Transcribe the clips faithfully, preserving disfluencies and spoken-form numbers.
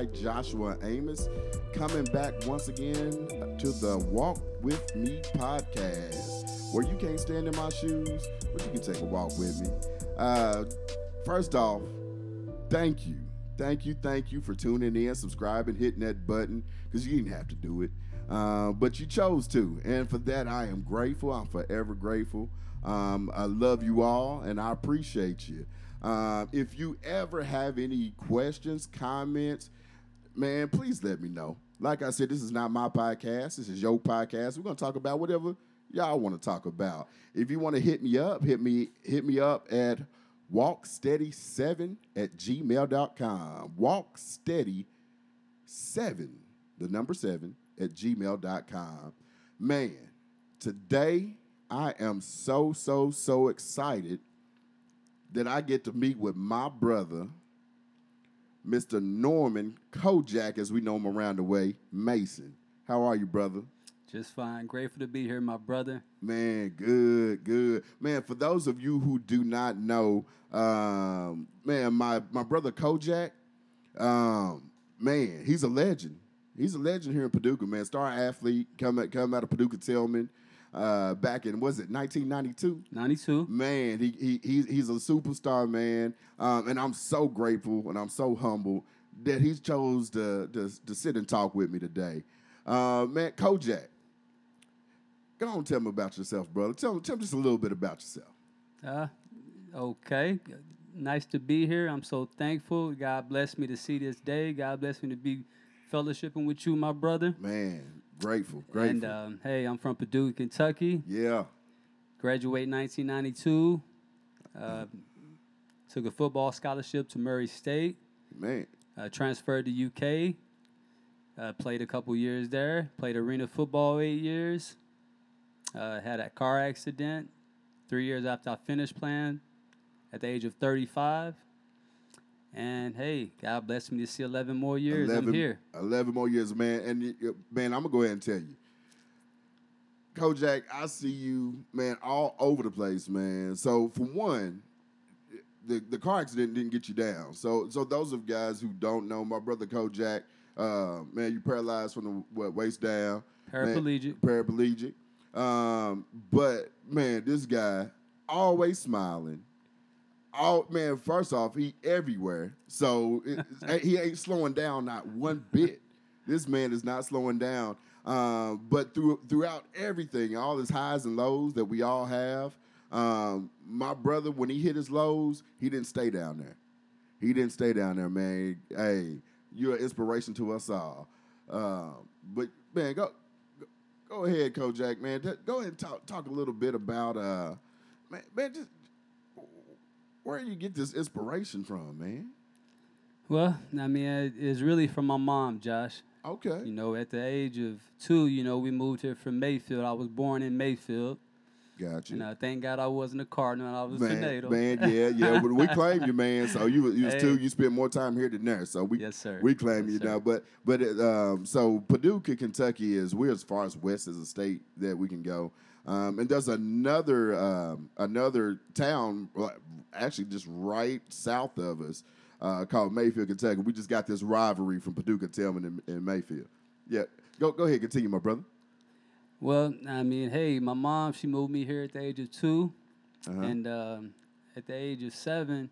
by Joshua Amos, coming back once again to the Walk With Me podcast, where you can't stand in my shoes, but you can take a walk with me. Uh, first off, thank you. Thank you, thank you for tuning in, subscribing, hitting that button, because you didn't have to do it, uh, but you chose to, and for that I am grateful. I'm forever grateful. Um, I love you all, and I appreciate you. Uh, if you ever have any questions, comments, man, please let me know. Like I said, this is not my podcast. This is your podcast. We're going to talk about whatever y'all want to talk about. If you want to hit me up, hit me, hit me up at walksteady seven at gmail dot com. walksteady seven, the number seven, at gmail dot com. Man, today I am so, so, so excited that I get to meet with my brother, Mister Norman Kojak, as we know him around the way, Mason. How are you, brother? Just fine. Grateful to be here, my brother. Man, good, good. Man, for those of you who do not know, um, man, my, my brother Kojak, um, man, he's a legend. He's a legend here in Paducah, man. Star athlete, come, come out of Paducah Tilghman. Uh, back in, was it nineteen ninety-two? ninety-two. Man, he he he's, he's a superstar, man. Um, and I'm so grateful and I'm so humble that he chose to to, to sit and talk with me today. Uh, man, Kojak, go on, tell me about yourself, brother. Tell tell me just a little bit about yourself. Uh, okay. Nice to be here. I'm so thankful. God bless me to see this day. God bless me to be fellowshipping with you, my brother. Man. Grateful, grateful. And, um, hey, I'm from Paducah, Kentucky. Yeah. Graduated nineteen ninety-two. Uh, took a football scholarship to Murray State. Man. Uh, transferred to U K. Uh, played a couple years there. Played arena football eight years. Uh, had a car accident three years after I finished playing at the age of thirty-five. And, hey, God bless me to see eleven more years. eleven, I'm here. eleven more years, man. And, man, I'm going to go ahead and tell you. Kojak, I see you, man, all over the place, man. So, for one, the, the car accident didn't get you down. So, so those of guys who don't know, my brother Kojak, uh, man, you paralyzed from the what, waist down. Paraplegic. Man, paraplegic. Um, but, man, this guy always smiling. Oh, man, first off, he everywhere. So it, he ain't slowing down not one bit. This man is not slowing down. Um, but through, throughout everything, all his highs and lows that we all have, um, my brother, when he hit his lows, he didn't stay down there. He didn't stay down there, man. Hey, you're an inspiration to us all. Um, but, man, go go ahead, Kojak, man. Go ahead and talk, talk a little bit about, uh, man, man, just, where do you get this inspiration from, man? Well, I mean, it's really from my mom, Josh. Okay. You know, at the age of two, you know, we moved here from Mayfield. I was born in Mayfield. Gotcha. And uh, thank God I wasn't a Cardinal. I was man, a tornado. Man, yeah, yeah. But we claim you, man. So you was, you was hey. two. You spent more time here than there. So we, yes, sir. We claim yes, you sir. now. But but it, um, so Paducah, Kentucky is we're as far as west as a state that we can go. Um, and there's another um, another town, actually just right south of us, uh, called Mayfield, Kentucky. We just got this rivalry from Paducah Tilghman and, and Mayfield. Yeah, go go ahead, continue, my brother. Well, I mean, hey, my mom, she moved me here at the age of two, uh-huh. and um, at the age of seven,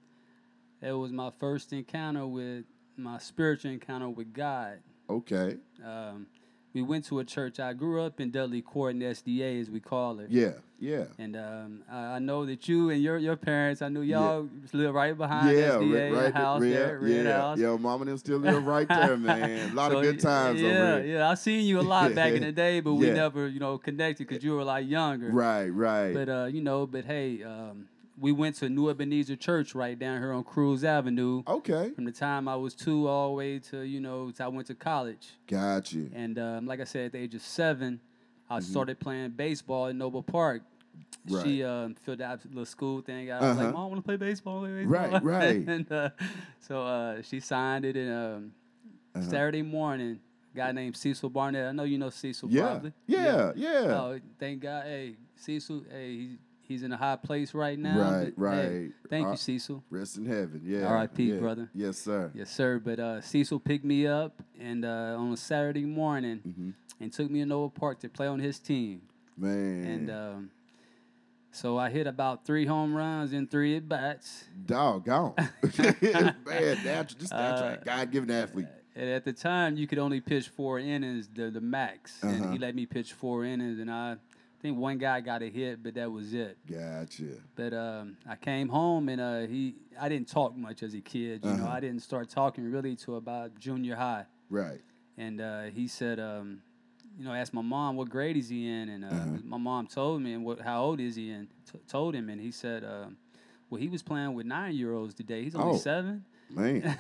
it was my first encounter with my spiritual encounter with God. Okay. Um, we went to a church. I grew up in Dudley Court and S D A, as we call it. Yeah, yeah. And um, I, I know that you and your your parents, I knew y'all yeah. live right behind yeah, S D A, right, right, house red, there, red yeah. house. Yeah, mom and them still live right there, man. A lot so, of good times yeah, over here. Yeah, yeah. I seen you a lot back in the day, but we yeah. never, you know, connected because you were, like, younger. Right, right. But, uh, you know, but, hey, um, we went to New Ebenezer Church right down here on Cruz Avenue. Okay. From the time I was two all the way to, you know, I went to college. Gotcha. And um, like I said, at the age of seven, I mm-hmm. started playing baseball in Noble Park. Right. She um, filled out a little school thing. I uh-huh. was like, Mom, I want to play baseball. Play baseball. Right, right. and uh, so uh, she signed it. And um, uh-huh. Saturday morning, a guy named Cecil Barnett. I know you know Cecil yeah. probably. Yeah, yeah. yeah. Oh, thank God. Hey, Cecil, hey, he's... he's in a high place right now. Right, but, right. Hey, thank uh, you, Cecil. Rest in heaven. Yeah. R I P, yeah. brother. Yes, sir. Yes, sir. But uh, Cecil picked me up and uh, on a Saturday morning mm-hmm. and took me to Noble Park to play on his team. Man. And um, so I hit about three home runs and three at bats. Doggone. Man, that's just uh, a God-given athlete. And at the time, you could only pitch four innings, the, the max. Uh-huh. And he let me pitch four innings, and I think one guy got a hit, but that was it. Gotcha. But um, I came home, and uh, he I didn't talk much as a kid. You uh-huh. know, I didn't start talking really till about junior high. Right. And uh, he said, um, you know, asked my mom what grade is he in, and uh, uh-huh. my mom told me, and what how old is he, and t- told him, and he said, uh, well, he was playing with nine-year-olds today. He's only oh. seven. Man.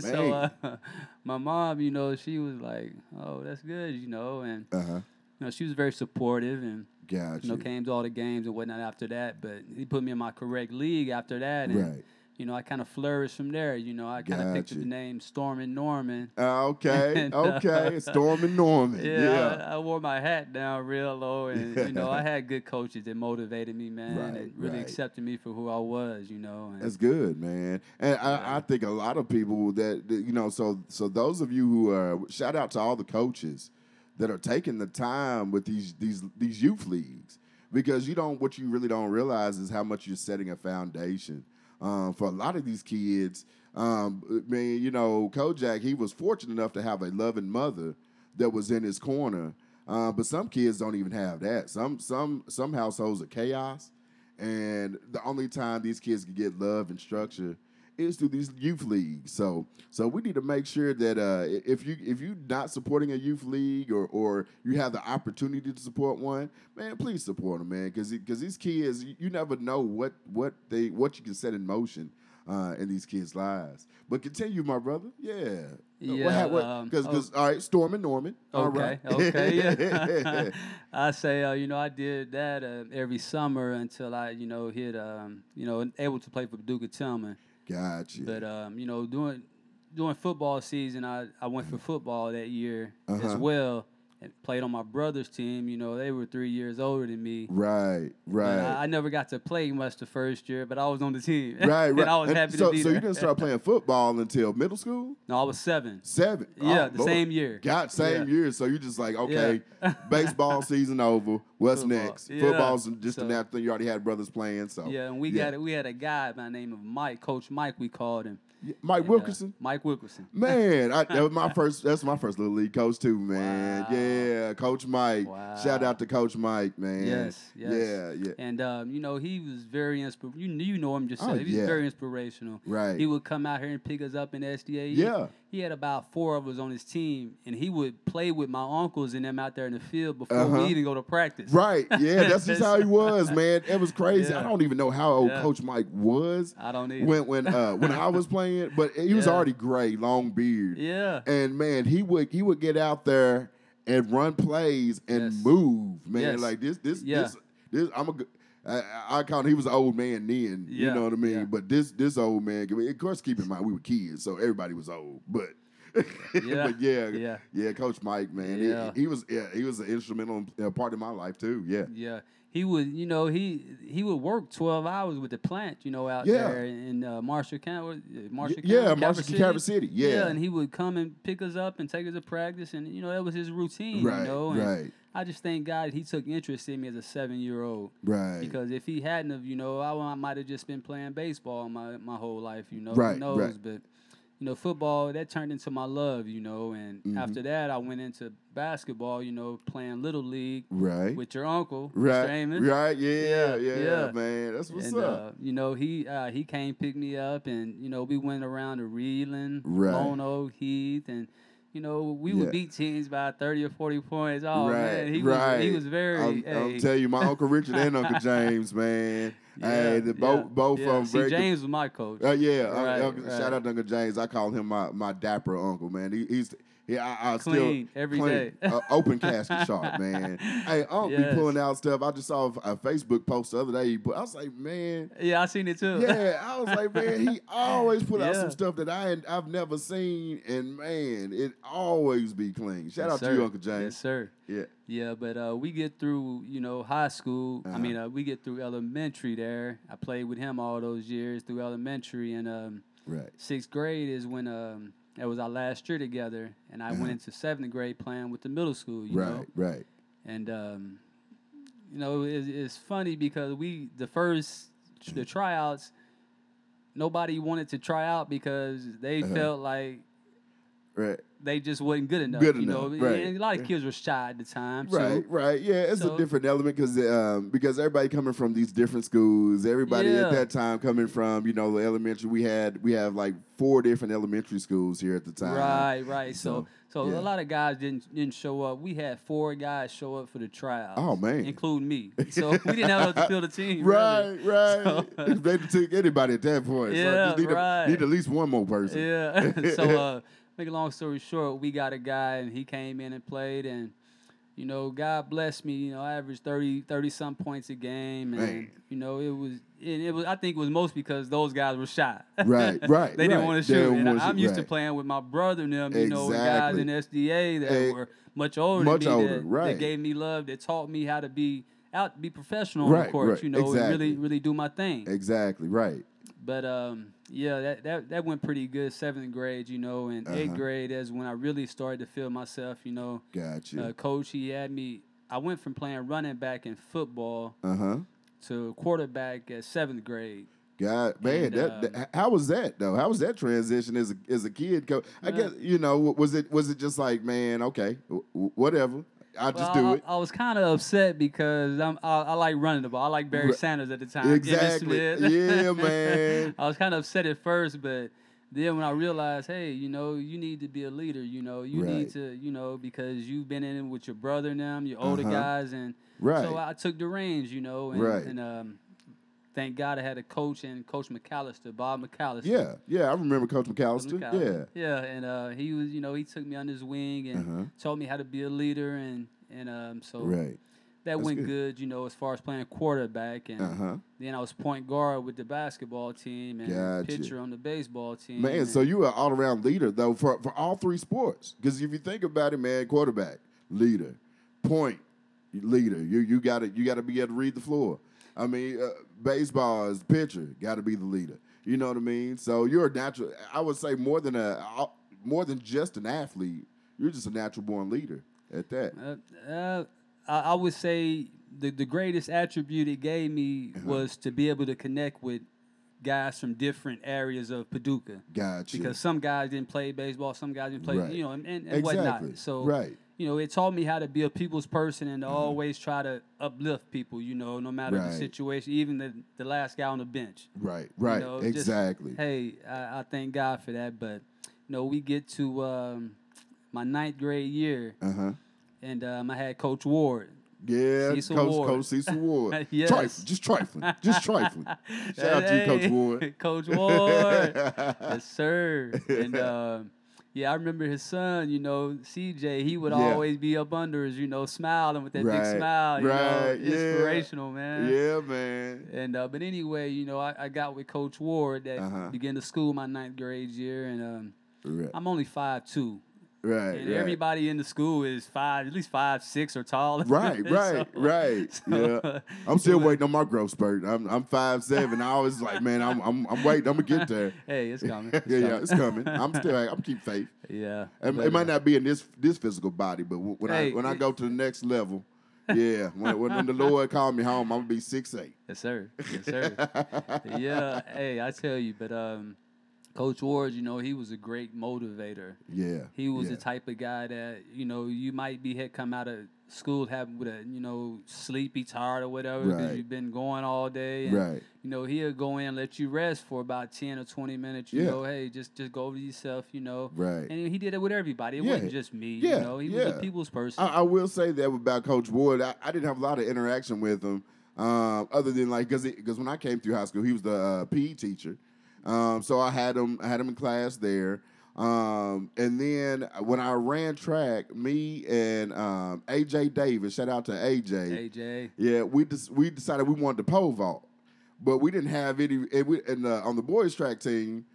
So uh, my mom, you know, she was like, oh, that's good, you know. And, uh-huh. you know, she was very supportive and, gotcha. you know, came to all the games and whatnot after that. But he put me in my correct league after that. And, right. you know, I kind of flourished from there. You know, I kind of gotcha. picked up the name Stormin' Norman. Uh, okay, and, uh, okay. Stormin' Norman. Yeah. yeah. I, I wore my hat down real low. And, yeah. you know, I had good coaches that motivated me, man. Right, and really right. accepted me for who I was, you know. And, that's good, man. And yeah. I, I think a lot of people that, you know, so so those of you who are, shout out to all the coaches that are taking the time with these these these youth leagues. Because you don't, what you really don't realize is how much you're setting a foundation. Um, for a lot of these kids, um, I mean, you know, Kojak, he was fortunate enough to have a loving mother that was in his corner. Uh, but some kids don't even have that. Some some some households are chaos, and the only time these kids can get love and structure is through these youth leagues. So so we need to make sure that uh, if you if you're not supporting a youth league or or you have the opportunity to support one, man, please support them, man, because because these kids, you never know what what they what you can set in motion uh, in these kids' lives. But continue, my brother. Yeah. Yeah. Because um, oh, all right, Stormin' Norman. All okay, right. Okay. Yeah. I say uh, you know I did that uh, every summer until I you know hit um, you know able to play for Paducah Tilghman. Gotcha. But, um, you know, during, during football season, I, I went for football that year uh-huh. as well and played on my brother's team. You know, they were three years older than me. Right, right. I, I never got to play much the first year, but I was on the team. Right, right. And I was and happy so, to be so there. So you didn't start playing football until middle school? No, I was seven. Seven? Yeah, oh, the Lord. same year. God, same yeah. year. So you just like, okay, yeah. baseball season over. What's Football. next? Yeah. Football's just so, another thing. You already had brothers playing, so yeah. And we yeah. got we had a guy by the name of Mike, Coach Mike. We called him yeah. Mike and, Wilkerson. Uh, Mike Wilkerson. Man, I, that was my first. That's my first little league coach too, man. Wow. Yeah, Coach Mike. Wow. Shout out to Coach Mike, man. Yes, yes. Yeah, yeah. And um, you know, he was very inspir. You you know him just. Oh, he was yeah. very inspirational. Right. He would come out here and pick us up in S D A. Yeah. He had about four of us on his team, and he would play with my uncles and them out there in the field before uh-huh. we even go to practice. Right, yeah, that's just how he was, man. It was crazy. Yeah. I don't even know how old yeah. Coach Mike was. I don't either. When when uh, when I was playing, but he was yeah. already gray, long beard. Yeah, and man, he would he would get out there and run plays and yes. move, man. Yes. Like this this yeah. this this. I'm a. I, I count he was an old man then, yeah, you know what I mean? Yeah. But this this old man, of course, keep in mind, we were kids, so everybody was old. But yeah, but yeah, yeah, yeah, Coach Mike, man, yeah. he, he was yeah, he was an instrumental part of my life too, yeah. Yeah, he would, you know, he he would work twelve hours with the plant, you know, out yeah. there in uh, Marshall County. Marshall yeah, County, yeah Marshall City. Calvert City, yeah. Yeah, and he would come and pick us up and take us to practice, and, you know, that was his routine, right, you know? And, right, I just thank God he took interest in me as a seven-year-old. Right. Because if he hadn't have, you know, I, I might have just been playing baseball my, my whole life, you know. Right, Who knows? Right. But, you know, football, that turned into my love, you know. And mm-hmm. after that, I went into basketball, you know, playing Little League. Right. With your uncle, right. Mister Amon. Right, yeah, yeah, yeah, yeah, man. That's what's and, up. Uh, you know, he uh, he came pick me up, and, you know, we went around to Reedland, right. Mono, Heath, and... You know, we would yeah. beat teams by thirty or forty points. Oh, right, man, he, right. was, he was very... I'll, hey. I'll tell you, my Uncle Richard and Uncle James, man. Yeah, hey, the, yeah, both both yeah. of them See, very James good. was my coach. Uh, yeah, right, Uncle, right. shout out to Uncle James. I call him my, my dapper uncle, man. He, he's Yeah, I, I clean, still every clean, day. Uh, open casket shop, man. Hey, I don't yes. be pulling out stuff. I just saw a Facebook post the other day. But I was like, man. Yeah, I seen it too. Yeah, I was like, man, he always put yeah. out some stuff that I I've never seen, and man, it always be clean. Shout yes, out sir. to you, Uncle James. Yes, sir. Yeah. Yeah, but uh, we get through, you know, high school. Uh-huh. I mean, uh, we get through elementary there. I played with him all those years through elementary, and um, right. sixth grade is when. Um, That was our last year together, and I uh-huh. went into seventh grade playing with the middle school, you right, know? Right, right. And, um, you know, it, it's funny because we, the first, the tryouts, nobody wanted to try out because they uh-huh. felt like right. they just wasn't good enough. Good you enough, know? Right. And a lot of kids were shy at the time. Right, so, right. Yeah, it's so, a different element because um, because everybody coming from these different schools, everybody yeah. at that time coming from, you know, the elementary, we had, we have like, four different elementary schools here at the time. Right, right. So, so, so yeah. a lot of guys didn't didn't show up. We had four guys show up for the tryouts. Oh man, including me. So we didn't have to fill the team. Right, really. right. So, uh, they took anybody at that point. Yeah, so need right. A, need at least one more person. Yeah. So, uh, make a long story short, we got a guy and he came in and played, and you know, God bless me. You know, I averaged thirty, thirty some points a game, and man. you know, it was. And it was, I think it was most because those guys were shy. Right, right. They didn't right. want to shoot. And I'm used right. to playing with my brother and them, you exactly. know, guys in S D A that hey, were much older much than me. Older, that, right. That gave me love. That taught me how to be out, be professional right, on the court, right. you know, exactly. and really, really do my thing. Exactly, right. But, um, yeah, that, that, that went pretty good, seventh grade, you know, and uh-huh. eighth grade is when I really started to feel myself, you know. Gotcha. Uh, coach, he had me, I went from playing running back in football. Uh-huh. to quarterback at seventh grade. God, man, and, that, um, that, how was that though? How was that transition as a as a kid? I guess you know, was it was it just like, man, okay, whatever, I'll just well, do I, it. I was kind of upset because I'm I, I like running the ball. I like Barry Sanders at the time. Exactly. Yeah, man. I was kind of upset at first, but then when I realized, hey, you know, you need to be a leader. You know, you right. need to, you know, because you've been in it with your brother and them, your older uh-huh. guys and. Right. So I took the reins, you know, and, right. and um, thank God I had a coach and Coach McAllister, Bob McAllister. Yeah, yeah, I remember Coach McAllister. Coach McAllister. Yeah, yeah, and uh, he was, you know, he took me under his wing and uh-huh. taught me how to be a leader, and and um, so right. that That's went good. good, you know, as far as playing quarterback, and uh-huh. then I was point guard with the basketball team and gotcha. pitcher on the baseball team. Man, and, so you were an all around leader though for for all three sports, because if you think about it, man, quarterback, leader, point. Leader, you you got to you got to be able to read the floor. I mean, uh, baseball is pitcher, got to be the leader. You know what I mean? So you're a natural. I would say more than a more than just an athlete. You're just a natural born leader at that. Uh, uh, I, I would say the the greatest attribute it gave me uh-huh. was to be able to connect with guys from different areas of Paducah. Gotcha. Because some guys didn't play baseball, some guys didn't play, right. you know, and, and, and exactly. whatnot. So right. you know, it taught me how to be a people's person and to mm-hmm. always try to uplift people, you know, no matter right. the situation, even the, the last guy on the bench. Right, right, you know, exactly. Just, hey, I, I thank God for that. But, you know, we get to um, my ninth grade year, uh-huh. and um, I had Coach Ward. Yeah, Cecil Coach, Ward. Coach Cecil Ward. Yes. Trifling, just trifling, just trifling. Shout out hey, to you, Coach Ward. Coach Ward. Yes, sir. And, um, yeah, I remember his son, you know, C J, he would yeah. always be up under us, you know, smiling with that right. big smile, you right. know, inspirational, yeah. man. Yeah, man. And uh, but anyway, you know, I, I got with Coach Ward that uh-huh. began to school my ninth grade year, and um, right. I'm only five two. Right, and right. everybody in the school is five, at least five, six or taller. Right, right, so, right. So, yeah, I'm still waiting on my growth spurt. I'm I'm five seven. I was like, man, I'm I'm I'm waiting. I'm gonna get there. Hey, it's coming. It's yeah, coming. yeah, it's coming. I'm still. I'm keep faith. Yeah, it, but, it might not be in this this physical body, but when hey, I when I go to the next level. Yeah, when, when the Lord called me home, I'm gonna be six eight. Yes, sir. Yes, sir. Yeah. Hey, I tell you, but um. Coach Ward, you know, he was a great motivator. Yeah. He was yeah. the type of guy that, you know, you might be had come out of school having with a, you know, sleepy, tired or whatever because right. you've been going all day. And, right. you know, he'll go in and let you rest for about ten or twenty minutes. You yeah. know, hey, just just go over to yourself, you know. Right. And he did it with everybody. It yeah. wasn't just me, yeah. you know. He yeah. was a people's person. I, I will say that about Coach Ward. I, I didn't have a lot of interaction with him um, other than, like, because because when I came through high school, he was the uh, P E teacher. Um, so I had him, I had him in class there. Um, and then when I ran track, me and um, A J Davis, shout out to A J. A J. Yeah, we des- we decided we wanted to pole vault, but we didn't have any. And, we, and uh, on the boys track team,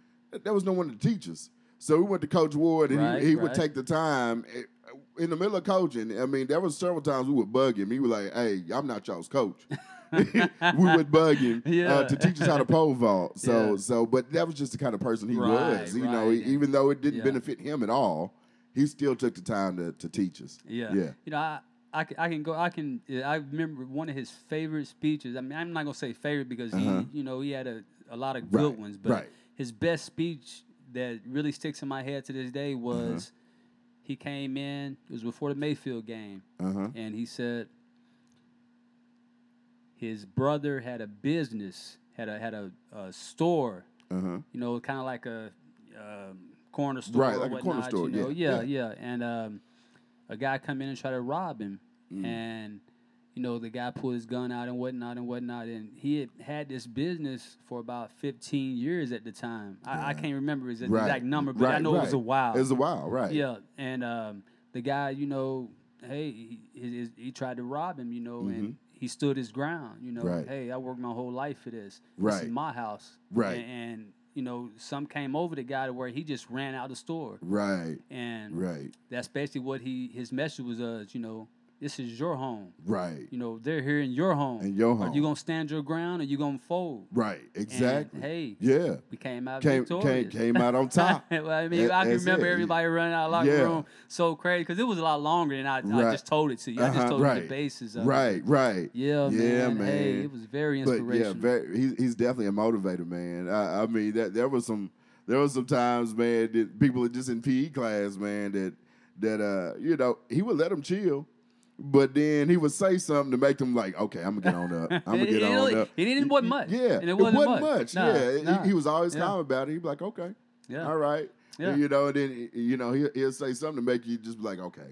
there was no one to teach us. So we went to Coach Ward, and right, he, he right. would take the time in the middle of coaching. I mean, there was several times we would bug him. He was like, "Hey, I'm not y'all's coach." We would bug him yeah. uh, to teach us how to pole vault. So, yeah. so, but that was just the kind of person he right, was. You right, know, yeah. even though it didn't yeah. benefit him at all, he still took the time to, to teach us. Yeah, yeah. You know, I, I, I can go. I can. I remember one of his favorite speeches. I mean, I'm not gonna say favorite because uh-huh. he, you know, he had a, a lot of good right, ones. But right. his best speech that really sticks in my head to this day was uh-huh. he came in. It was before the Mayfield game, uh-huh. and he said. His brother had a business, had a had a, a store, uh-huh. you know, kind of like a uh, corner store, right? Like whatnot, a corner store, you know? yeah, yeah, yeah. yeah. And um, a guy come in and try to rob him, mm. and you know, the guy pulled his gun out and whatnot and whatnot. And he had had this business for about fifteen years at the time. I, yeah. I can't remember his right. exact number, but right, I know right. it was a while. It was a while, right? Yeah, and um, the guy, you know, hey, he, he, he tried to rob him, you know, mm-hmm. and. He stood his ground, you know. Right. Hey, I worked my whole life for this. Right. This is my house. Right. And, and, you know, some came over the guy to where he just ran out of the store. Right. And right. that's basically what he his message was, uh, you know, this is your home. Right. You know, they're here in your home. In your home. Are you going to stand your ground or you going to fold? Right. Exactly. And, hey. Yeah. We came out came, victorious. Came, came out on top. Well, I mean, that, I can remember it. Everybody running out of the locker yeah. room so crazy because it was a lot longer than I, right. I just told it to you. Uh-huh. I just told right. you the basis of right. it. Right. Right. Yeah, yeah, man. man. Hey, it was very inspirational. But yeah, very, he's, he's definitely a motivator, man. I, I mean, that there was some there was some times, man, that people just in P E class, man, that that uh, you know, he would let them chill. But then he would say something to make them like, okay, I'm going to get on up. I'm going to get on really, up. He didn't want much. Yeah. And it wasn't, it wasn't much. much. Nah, yeah. Nah. He, he was always yeah. calm about it. He'd be like, okay. Yeah. All right. Yeah. And, you know, and then, you know, he'll, he'll say something to make you just be like, okay,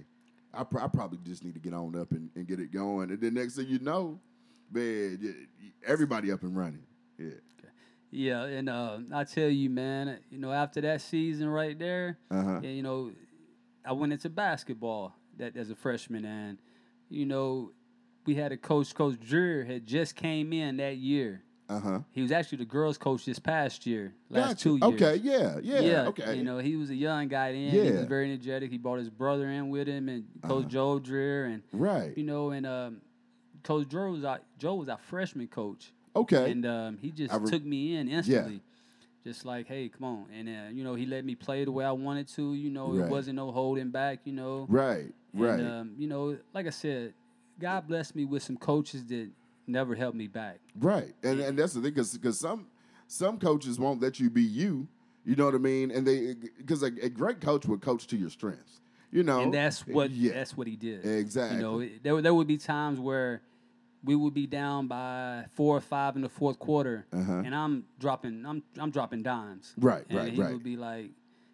I, pr- I probably just need to get on up and, and get it going. And then next thing you know, man, everybody up and running. Yeah. Yeah. And uh, I tell you, man, you know, after that season right there, uh-huh. and, you know, I went into basketball that as a freshman and, you know, we had a coach, Coach Dreer, had just came in that year. Uh-huh. He was actually the girls' coach this past year, last gotcha. two years. Okay, yeah, yeah, yeah, okay. You know, he was a young guy then. Yeah. He was very energetic. He brought his brother in with him and Coach uh-huh. Joe Dreer. And, right. You know, and um, Coach Dreer was our, Joe was our freshman coach. Okay. And um, he just re- took me in instantly. Yeah. Just like, hey, come on. And, uh, you know, he let me play the way I wanted to. You know, right. it wasn't no holding back, you know. Right. And, right. um, you know, like I said, God blessed me with some coaches that never held me back. Right. And and that's the thing, because because some some coaches won't let you be you. You know what I mean? And they because a, a great coach would coach to your strengths. You know. And that's what yeah. that's what he did. Exactly. You know, it, there there would be times where we would be down by four or five in the fourth quarter, uh-huh. and I'm dropping I'm I'm dropping dimes. Right. And right. he right. would be like,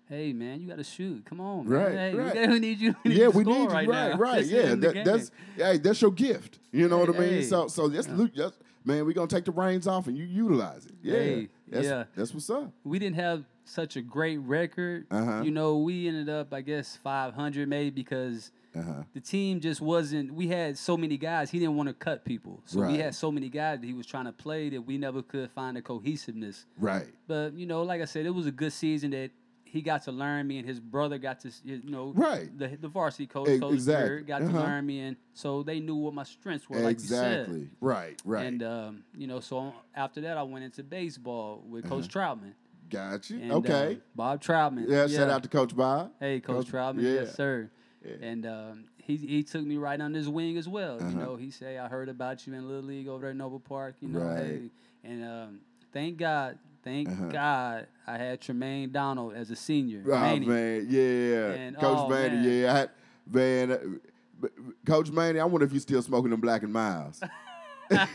hey, man, you got to shoot. Come on, man. Right, hey, right. We, we need you we need yeah, to we score need you, right, right now. Right, that's yeah. That, that's, hey, that's your gift. You know hey, what I mean? Hey. So, so that's, yeah. that's, man, we're going to take the reins off and you utilize it. Yeah, hey, that's, yeah. That's what's up. We didn't have such a great record. Uh-huh. You know, we ended up, I guess, five hundred maybe because uh-huh. the team just wasn't – we had so many guys. He didn't want to cut people. So right. we had so many guys that he was trying to play that we never could find a cohesiveness. Right. But, you know, like I said, it was a good season that – he got to learn me, and his brother got to, you know, right. the, the varsity coach, e- Coach exactly. Bird, got uh-huh. to learn me, and so they knew what my strengths were, like exactly. you said. Right, right. And, um, you know, so after that, I went into baseball with uh-huh. Coach Troutman. Got you. And, okay. Uh, Bob Troutman. Yeah, yeah, shout out to Coach Bob. Hey, Coach, Coach Troutman, yeah. yes, sir. Yeah. And um, he he took me right under his wing as well. Uh-huh. You know, he said, I heard about you in Little League over there at Noble Park, you know. Right. Hey, and um, thank God. Thank uh-huh. God I had Tremaine Donald as a senior. Oh, Manny. Man, yeah. And, Coach oh, Manny, man. yeah. I had, man, uh, Coach Manny, I wonder if you're still smoking them Black and Miles. Manny.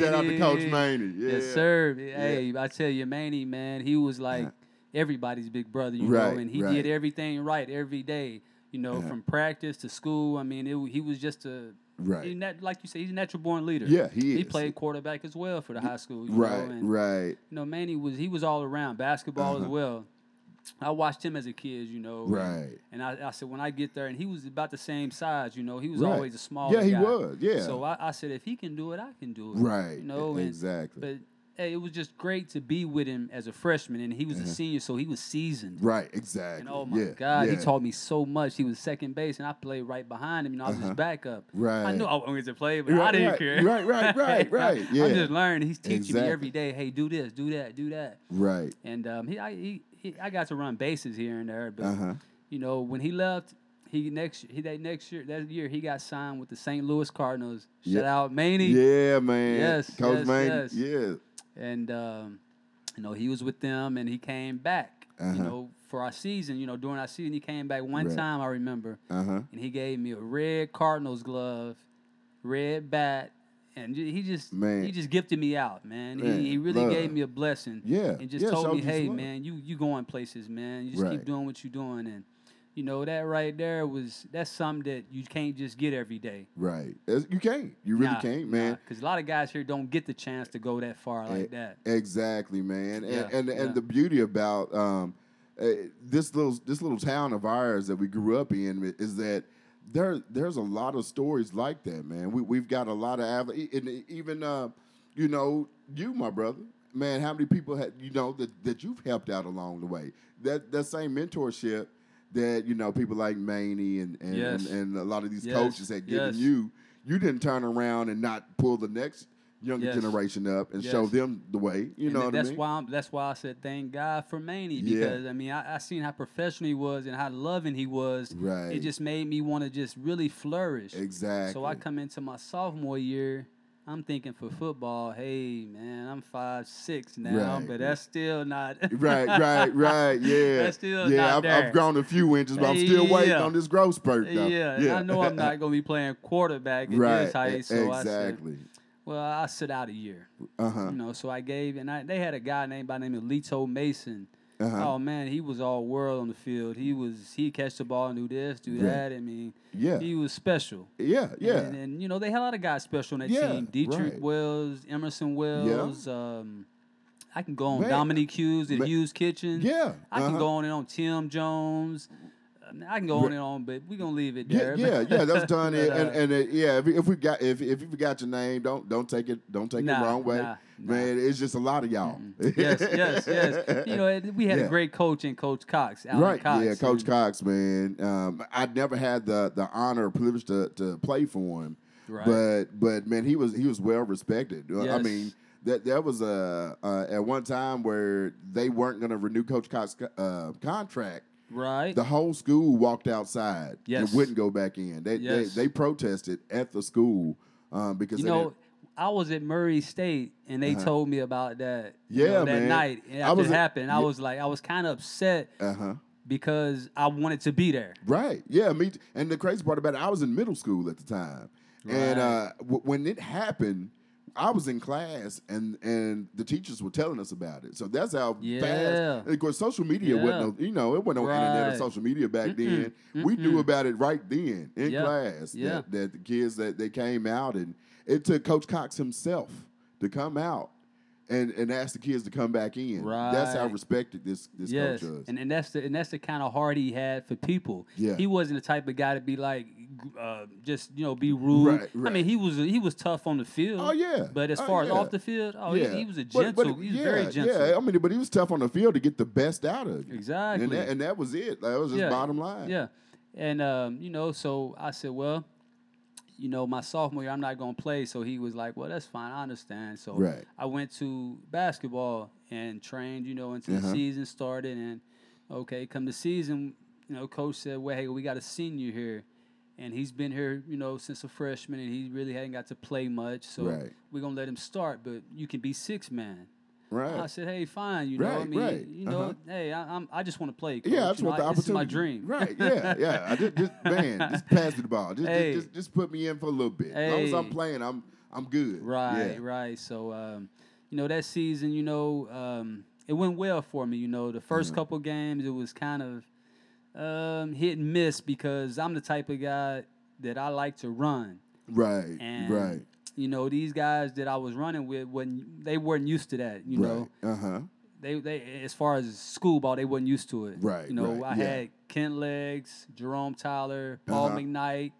Shout out to Coach Manny. Yeah. Yes, sir. Yeah. Hey, I tell you, Manny, man, he was like uh-huh. everybody's big brother, you right, know, and he right. did everything right every day, you know, uh-huh. from practice to school. I mean, it, he was just a... Right, he nat- like you said, he's a natural born leader. Yeah, he is. He played quarterback as well for the high school. You right, know? And, right. You know, Manny was he was all around basketball uh-huh. as well, I watched him as a kid, you know. Right. And, and I, I said, when I get there, and he was about the same size, you know. He was right. always a small yeah, guy. Yeah, he was, yeah. So I, I said, if he can do it, I can do it. Right, you know? And, exactly. But, hey, it was just great to be with him as a freshman, and he was uh-huh. a senior, so he was seasoned. Right, exactly. And, oh, my yeah, God, yeah. he taught me so much. He was second base, and I played right behind him, and I was uh-huh. his backup. Right. I knew I wanted to play, but right, I didn't right, care. Right, right, right, right. Yeah. I just learned. He's teaching exactly. me every day, hey, do this, do that, do that. Right. And um, he, I, he, he, I got to run bases here and there, but, uh-huh. you know, when he left, He next he that next year that year he got signed with the Saint Louis Cardinals. Shout yep. out Maney. Yeah, man. Yes, Coach yes, Maney. Yes. Yeah. And um, you know, he was with them, and he came back. Uh-huh. You know, for our season, you know, during our season, he came back one right. time I remember, uh-huh. and he gave me a red Cardinals glove, red bat. And he just man. he just gifted me out, man. man he, he really love. gave me a blessing. Yeah. And just yeah, told so me, hey, love. man, you you going places, man. You just right. keep doing what you're doing. And you know, that right there was, that's something that you can't just get every day. Right. You can't. You really nah, can't, man. Because nah, a lot of guys here don't get the chance to go that far like and, that. Exactly, man. And yeah, and, and yeah. the beauty about um, uh, this little this little town of ours that we grew up in is that there there's a lot of stories like that, man. We, we've got a lot of, and even, uh, you know, you, my brother. Man, how many people, have, you know, that, that you've helped out along the way. That That same mentorship that, you know, people like Maney and and, yes. and, and a lot of these yes. coaches had given yes. you, you didn't turn around and not pull the next younger yes. generation up and yes. show them the way. You and know what that's I mean? Why I'm, that's why I said thank God for Maney because, yeah. I mean, I, I seen how professional he was and how loving he was. Right. It just made me want to just really flourish. Exactly. So I come into my sophomore year. I'm thinking for football, hey, man, I'm five six now, right. but that's still not. right, right, right, yeah. That's still yeah, not I've, there. I've grown a few inches, but I'm still yeah. waiting on this growth spurt. Though. Yeah, yeah. And I know I'm not going to be playing quarterback in right. this height, so exactly. I said, well, I sit out a year. Uh-huh. You know, so I gave, and I, they had a guy named by the name of Leto Mason. Uh-huh. Oh, man, he was all world on the field. He was, he'd catch the ball and do this, do yeah. that. I mean, yeah. he was special. Yeah, yeah. And, and, you know, they had a lot of guys special on that yeah, team. Dietrich right. Wells, Emerson Wells. Yeah. Um, I can go on man. Dominique Hughes at man. Hughes Kitchen. Yeah. I uh-huh. can go on and on Tim Jones. I can go on and on, but we're gonna leave it there. Yeah, yeah, yeah that's done. but, uh, and and uh, yeah, if, if we got if if you forgot your name, don't don't take it don't take nah, it wrong way, nah, nah. man. It's just a lot of y'all. Mm-hmm. yes, yes, yes. You know, we had yeah. a great coach in Coach Cox, Alan right? Cox, yeah, Coach and, Cox, man. Um, I never had the the honor or privilege to, to play for him, right. but but man, he was he was well respected. Yes. I mean. That that was a, a at one time where they weren't going to renew Coach Cox's uh, contract. Right. The whole school walked outside yes. and wouldn't go back in. They yes. they, they protested at the school um, because you they know, I was at Murray State and they uh-huh. told me about that. Yeah, you know, that man. night and after it happened, yeah. I was like, I was kind of upset. Uh huh. Because I wanted to be there. Right. Yeah. Me. Too. And the crazy part about it, I was in middle school at the time, right. and uh, w- when it happened. I was in class, and, and the teachers were telling us about it. So that's how yeah. fast. And of course, social media yeah. wasn't, no, you know, it wasn't right. on internet or social media back Mm-mm. then. Mm-mm. We knew about it right then in yep. class. Yep. That, that the kids that they came out, and it took Coach Cox himself to come out and, and ask the kids to come back in. Right. That's how respected this this yes. coach was. And and that's the and that's the kind of heart he had for people. Yeah. He wasn't the type of guy to be like. Uh, just you know, be rude. Right, right. I mean, he was he was tough on the field. Oh yeah. But as far oh, yeah. as off the field, oh yeah. he, he was a gentle. But, but, he was yeah, very gentle. Yeah, I mean, but he was tough on the field to get the best out of you. Exactly. And that, and that was it. Like, that was just yeah. bottom line. Yeah. And um, you know, so I said, well, you know, my sophomore year, I'm not gonna play. So he was like, well, that's fine. I understand. So right. I went to basketball and trained. You know, until uh-huh. the season started. And okay, come the season, you know, coach said, well, hey, we got a senior here. And he's been here, you know, since a freshman, and he really hadn't got to play much. So right. we're going to let him start, but you can be six man. Right. I said, hey, fine. You know right, what I mean? Right. You know, uh-huh. hey, I, I'm, I just want to play. Coach. Yeah, I just you want know, the I, opportunity. This is my dream. Right, yeah, yeah. I just, just, man, just pass me the ball. Just, hey. just, just, just put me in for a little bit. Hey. As long as I'm playing, I'm I'm good. Right, yeah. right. So, um, you know, that season, you know, um, it went well for me. You know, the first mm-hmm. couple games, it was kind of, Um, hit and miss because I'm the type of guy that I like to run. Right, and, right. You know, these guys that I was running with, when they weren't used to that, you right. know. Uh-huh. they they as far as school ball, they wasn't used to it. Right. You know, right, I yeah. had Kent Legs, Jerome Tyler, Paul uh-huh. McKnight.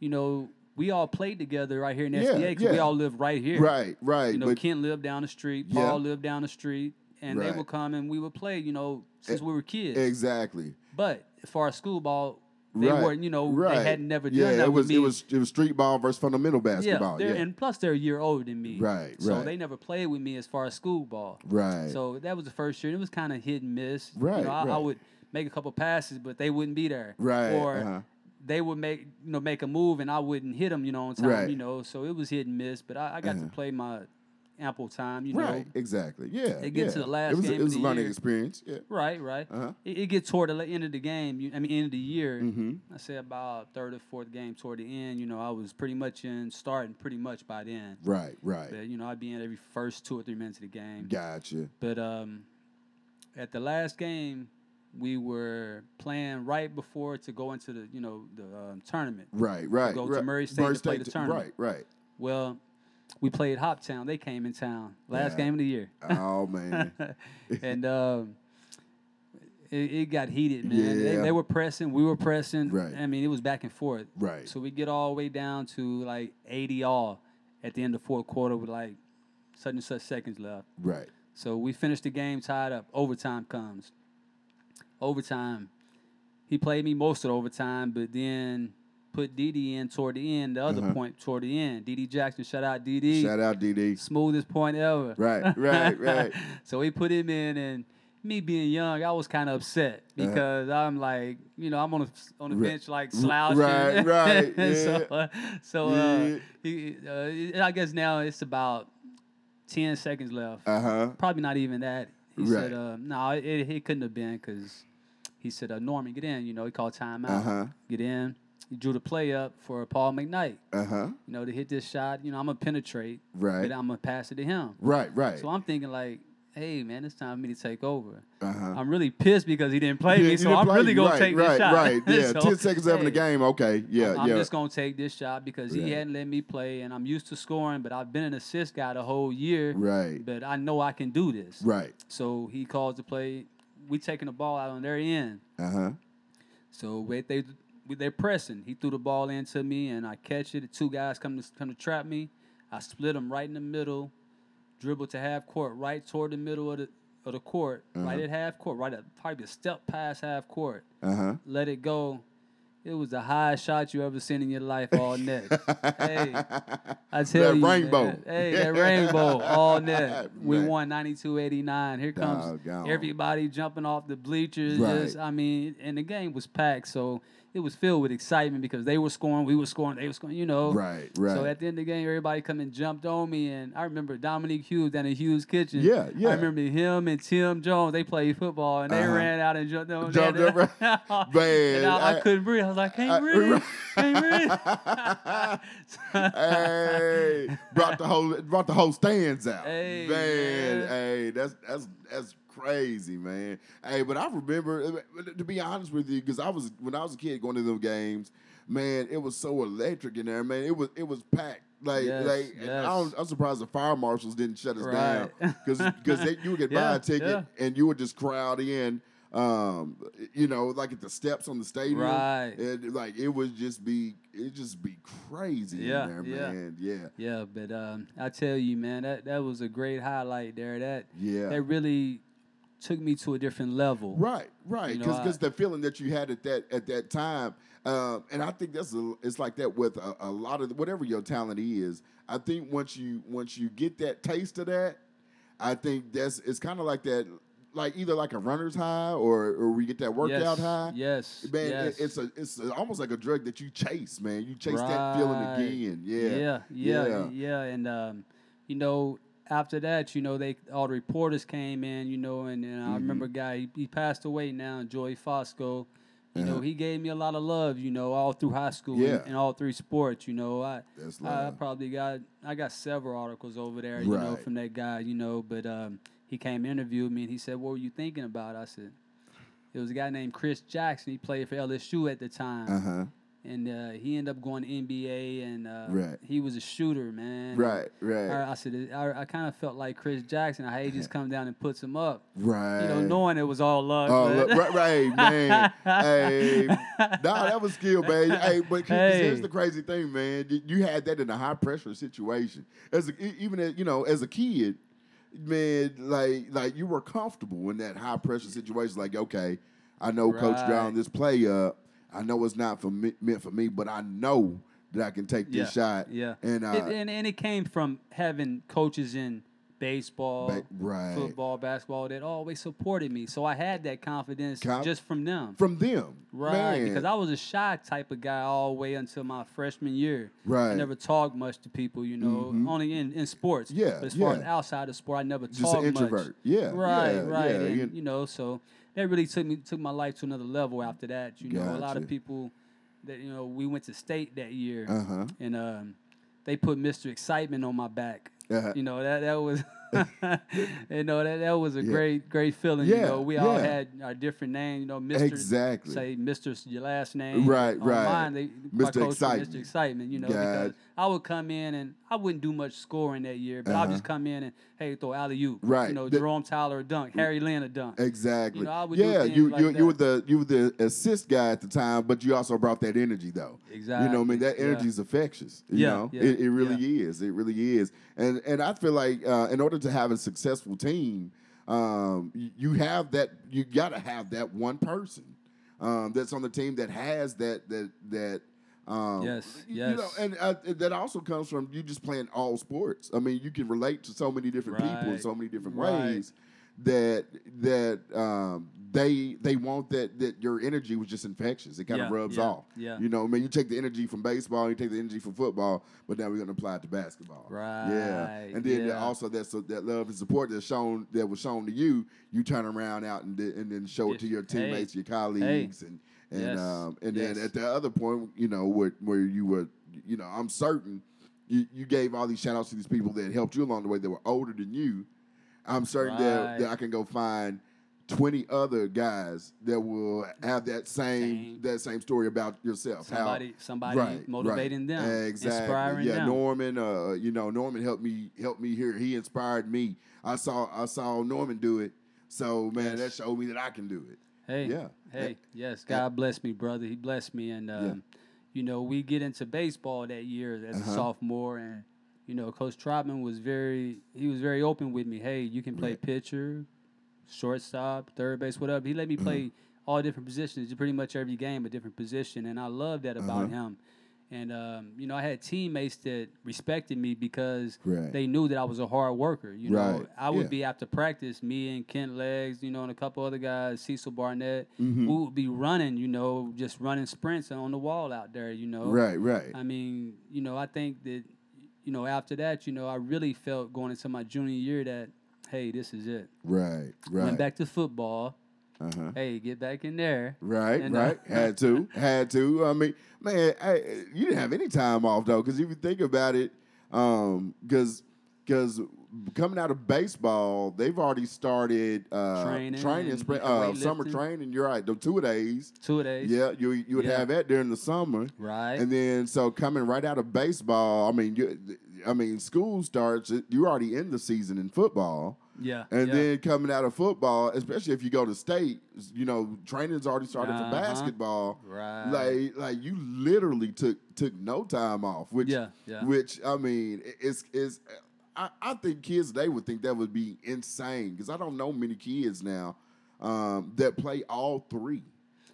You know, we all played together right here in S D A because yeah, yeah. we all lived right here. Right, right. You know, but Kent lived down the street. Paul yeah. lived down the street. And right. they would come and we would play, you know, since e- we were kids. Exactly. But as far as school ball, they right. weren't, you know, right. they had never done yeah, that it was, with me. It was, it was street ball versus fundamental basketball. Yeah, yeah, and plus they're a year older than me. Right, so right. they never played with me as far as school ball. Right. So that was the first year. It was kind of hit and miss. Right, you know, I, right. I would make a couple passes, but they wouldn't be there. Right. Or uh-huh. they would make, you know, make a move and I wouldn't hit them, you know, on time, right. you know. So it was hit and miss, but I, I got uh-huh. to play my ample time, you right. know. Right, exactly, yeah. It gets yeah. to the last it was, game It was of the a learning year. Experience. Yeah. Right, right. Uh-huh. It, it gets toward the end of the game, you, I mean, end of the year. Mm-hmm. I say about third or fourth game toward the end, you know, I was pretty much in, starting pretty much by then. Right, right. But, you know, I'd be in every first two or three minutes of the game. Gotcha. But um, at the last game, we were playing right before to go into the, you know, the um, tournament. Right, right. To go right. to Murray State Murray to State play the tournament. Right, right. Well, we played Hoptown. They came in town. Last yeah. game of the year. Oh, man. And um, it, it got heated, man. Yeah. They, they were pressing. We were pressing. Right. I mean, it was back and forth. Right. So we get all the way down to, like, eighty all at the end of the fourth quarter with, like, such and such seconds left. Right. So we finished the game tied up. Overtime comes. Overtime. He played me most of the overtime, but then – put D D in toward the end, the other uh-huh. point toward the end. D D Jackson, shout out D D. Shout out D D. Smoothest point ever. Right, right, right. So he put him in, and me being young, I was kind of upset because uh-huh. I'm like, you know, I'm on the on the right. bench like slouching. Right, right. Yeah. so uh, so yeah. uh, he, uh, I guess now it's about ten seconds left. Uh huh. Probably not even that. He right. said, uh, "No, it, it couldn't have been because he said, uh, Norman, get in. You know, he called timeout. Uh-huh. Get in." He drew the play up for Paul McKnight. Uh-huh. You know, to hit this shot, you know, I'm going to penetrate. Right. But I'm going to pass it to him. Right, right. So I'm thinking like, hey, man, it's time for me to take over. Uh-huh. I'm really pissed because he didn't play yeah, me, so I'm really going right, to take right, this shot. Right, right, yeah. so, ten seconds left hey, in the game, okay, yeah, I'm, I'm yeah. just going to take this shot because right. he hadn't let me play, and I'm used to scoring, but I've been an assist guy the whole year. Right. But I know I can do this. Right. So he calls the play. We taking the ball out on their end. Uh-huh. So wait, they... they're pressing. He threw the ball into me, and I catch it. The two guys come to come to trap me. I split them right in the middle, dribble to half court, right toward the middle of the of the court, uh-huh. right at half court, right at probably a step past half court. Uh-huh. Let it go. It was the highest shot you ever seen in your life, all net. Hey, I tell that you, rainbow. Man, hey, that rainbow, all net. We man. Won ninety-two eighty-nine. Here comes oh, everybody jumping off the bleachers. Right. Just, I mean, and the game was packed, so it was filled with excitement because they were scoring, we were scoring, they were scoring, you know. Right, right. So at the end of the game, everybody come and jumped on me, and I remember Dominique Hughes down in Hughes' kitchen. Yeah, yeah. I remember him and Tim Jones. They played football, and they uh-huh. ran out and jumped on me. Jumped up, right? Man. And I, I, I couldn't breathe. I was like, can't I, breathe, right. can't breathe. Hey, brought the whole, brought the whole stands out. Hey, man, man. Hey, that's, that's, that's crazy, man. Hey, but I remember, to be honest with you, because I was when I was a kid going to those games, man, it was so electric in there, man. It was it was packed. Like, yes, like yes. I was, I'm surprised the fire marshals didn't shut us right. down because you would get yeah, buy a ticket yeah. and you would just crowd in, um, you know, like at the steps on the stadium. Right. And, like, it would just be it just be crazy yeah, in there, yeah. man. Yeah. Yeah, but um, I tell you, man, that, that was a great highlight there. That yeah. that really took me to a different level. Right, right. Because you know, the feeling that you had at that at that time, uh, and I think that's a, it's like that with a, a lot of whatever your talent is. I think once you once you get that taste of that, I think that's it's kind of like that, like either like a runner's high or or we get that workout yes, high. Yes, man. Yes. It, it's a it's a, almost like a drug that you chase, man. You chase right. that feeling again. Yeah, yeah, yeah, yeah. yeah. And um, you know. After that, you know, they all the reporters came in, you know, and, and mm-hmm. I remember a guy, he, he passed away now, Joey Fosco. You uh-huh. know, he gave me a lot of love, you know, all through high school yeah. and, and all three sports, you know. I That's I, I probably got, I got several articles over there, you right. know, from that guy, you know. But um, he came and interviewed me, and he said, what were you thinking about? I said, it was a guy named Chris Jackson. He played for L S U at the time. Uh-huh. And uh, he ended up going to N B A, and uh, right. he was a shooter, man. Right, right. I, I said, I, I kind of felt like Chris Jackson, how he just come down and puts him up. Right. You know, knowing it was all luck. Oh, but. Right, right, man. Hey, nah, that was skill, man. Hey, but hey. Here's the crazy thing, man. You had that in a high pressure situation. As a, even as, you know, as a kid, man, like like you were comfortable in that high pressure situation. Like, okay, I know right. Coach Brown this play up. I know it's not for me, meant for me, but I know that I can take this yeah, shot. Yeah, and, uh, it, and and it came from having coaches in baseball, ba- right. football, basketball that always supported me. So I had that confidence Com- just from them. From them, right? Man. Because I was a shy type of guy all the way until my freshman year. Right. I never talked much to people, you know, mm-hmm. only in, in sports. Yeah. But as yeah. far as outside of sport, I never just talked much. Just an introvert. Much. Yeah. Right. Yeah, right. Yeah, and yeah. you know, so. That really took me took my life to another level after that. You gotcha. Know, a lot of people that, you know, we went to state that year, uh-huh. and um, they put Mister Excitement on my back. Uh-huh. You know, that that was, you know, that, that was a yeah. great, great feeling. Yeah. You know, we yeah. all had our different names. You know, Mister Exactly. Say Mister your last name. Right, on right. Mine, they, Mister Excitement. Mister Excitement, you know, gotcha. Because I would come in and I wouldn't do much scoring that year, but uh-huh. I would just come in and, hey, throw alley-oop. Right. You know, the, Jerome Tyler a dunk, Harry Lynn a dunk. Exactly. You know, I would yeah, do you you, like you were the you were the assist guy at the time, but you also brought that energy, though. Exactly. You know, I mean, that energy is yeah. infectious. You yeah, know, yeah, it, it really yeah. is. It really is. And And I feel like uh, in order to have a successful team, um, you have that. You gotta have that one person um, that's on the team that has that that that. Um, yes, yes. You know, and uh, that also comes from you just playing all sports. I mean, you can relate to so many different right. people in so many different right. ways that that um, they they want that that your energy was just infectious. It kind of yeah, rubs yeah, off. Yeah. You know, I mean, you take the energy from baseball, you take the energy from football, but now we're going to apply it to basketball. Right. Yeah. And then yeah. also that's so that love and support that's shown that was shown to you, you turn around out and de- and then show it to your teammates, hey, your colleagues, hey. and and yes, um and yes. then at the other point, you know, where where you were, you know, I'm certain you, you gave all these shout outs to these people that helped you along the way that were older than you. I'm certain right. that, that I can go find twenty other guys that will have that same, same. that same story about yourself. Somebody, How, somebody right, motivating right. them, exactly. inspiring yeah, them. Yeah, Norman. Uh, you know, Norman helped me help me here. He inspired me. I saw I saw Norman do it. So man, yes. that showed me that I can do it. Hey, yeah. Hey, that, yes. God that, bless me, brother. He blessed me, and um, yeah. you know, we get into baseball that year as uh-huh. a sophomore and. You know, Coach Trotman was very, he was very open with me. Hey, you can play right. pitcher, shortstop, third base, whatever. He let me play mm-hmm. all different positions, pretty much every game, a different position. And I loved that about uh-huh. him. And, um, you know, I had teammates that respected me because right. they knew that I was a hard worker. You right. know, I would yeah. be after practice, me and Kent Legs, you know, and a couple other guys, Cecil Barnett, mm-hmm. we would be running, you know, just running sprints on the wall out there, you know. Right, right. I mean, you know, I think that, you know, after that, you know, I really felt going into my junior year that, hey, this is it. Right, right. Went back to football. Uh-huh. Hey, get back in there. Right, and right. I- had to, had to. I mean, man, I, you didn't have any time off, though, because if you think about it, because um, because coming out of baseball, they've already started uh, training, training spring, uh, summer training. You're right, the two days, two days. Yeah, you you would yeah. have that during the summer, right? And then so coming right out of baseball, I mean, you, I mean, school starts. You're already in the season in football, yeah. And yeah. then coming out of football, especially if you go to state, you know, training's already started uh-huh. for basketball, right? Like like you literally took took no time off, which yeah, yeah. which I mean, it's it's. I, I think kids today would think that would be insane because I don't know many kids now um, that play all three.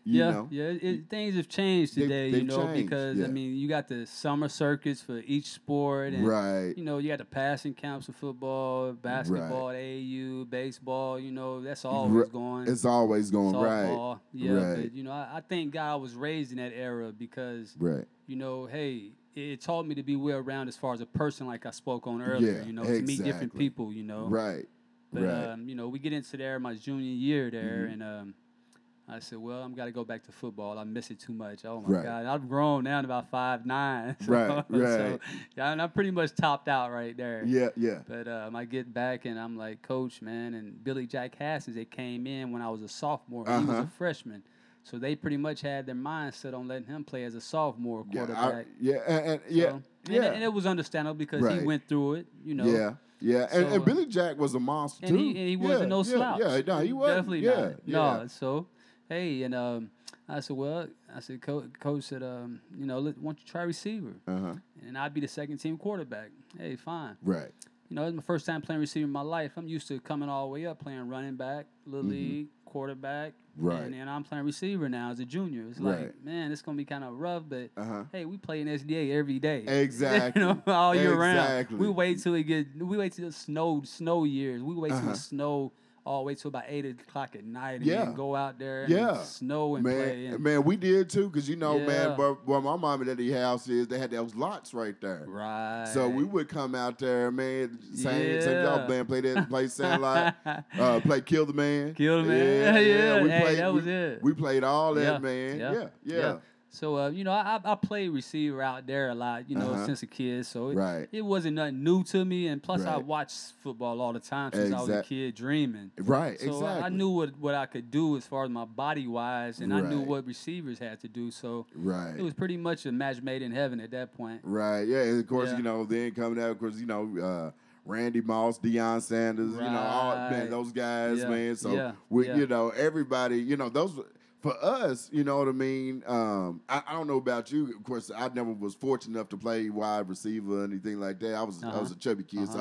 You yeah, know? yeah. It, things have changed today, they, you know, changed. because, yeah. I mean, you got the summer circuits for each sport. And, right. you know, you got the passing camps for football, basketball, right. A A U, baseball, you know, that's always going. It's always going, softball. right. Yeah, right. But, you know, I, I thank God I was raised in that era because, right. you know, hey, it taught me to be well-rounded as far as a person, like I spoke on earlier, yeah, you know, exactly. to meet different people, you know. Right, but, right. Um, you know, we get into there my junior year there, mm-hmm. and um, I said, well, I've got to go back to football. I miss it too much. Oh, my right. God. I've grown now to about five nine. So, right, right. So, yeah, I'm pretty much topped out right there. Yeah, yeah. But um, I get back, and I'm like, Coach, man, and Billy Jack Hasses, they came in when I was a sophomore. Uh-huh. He was a freshman. So they pretty much had their mindset on letting him play as a sophomore quarterback. Yeah, I, yeah, and, and, yeah, so, yeah. And, and it was understandable because right. he went through it, you know. Yeah, yeah. And, so, and Billy Jack was a monster, and too. He, and he wasn't yeah, no slouch. Yeah, yeah, no, he wasn't. Definitely yeah, not. Yeah. No, so, hey, and um, I said, well, I said, Coach, Coach said, um, you know, why don't you try receiver? Uh-huh. And I'd be the second-team quarterback. Hey, fine. Right. You know, it was my first time playing receiver in my life. I'm used to coming all the way up, playing running back, little league, mm-hmm. quarterback. Right. And, and I'm playing receiver now as a junior. It's like, right. man, it's going to be kind of rough, but uh-huh. hey, we play in S D A every day. Exactly. You know, all year exactly. round. We wait till it gets, we wait till it snow, snow years. We wait uh-huh. till it snow all the way till about eight o'clock at night and yeah. then go out there and yeah. snow and man, play. And, man, we did too because, you know, yeah. man, where, where my mom and daddy house is, they had those lots right there. Right. So we would come out there, man, same, yeah. same job, man, play that, play Sandlot, uh, play Kill the Man. Kill the Man. Yeah, yeah. yeah. We hey, played, that was we, it. We played all that, yeah. man. Yeah, yeah. yeah. yeah. So, uh, you know, I I played receiver out there a lot, you know, uh-huh. since a kid. So it, right. it wasn't nothing new to me. And plus, right. I watched football all the time since exactly. I was a kid dreaming. Right, so exactly. So I, I knew what, what I could do as far as my body-wise, and right. I knew what receivers had to do. So right. it was pretty much a match made in heaven at that point. Right, yeah. And, of course, yeah. you know, then coming out, of course, you know, uh, Randy Moss, Deion Sanders, right. you know, all man, those guys, yeah. man. So, yeah. we, yeah. you know, everybody, you know, those – for us, you know what I mean? Um, I, I don't know about you. Of course, I never was fortunate enough to play wide receiver or anything like that. I was uh-huh. I was a chubby kid, uh-huh. so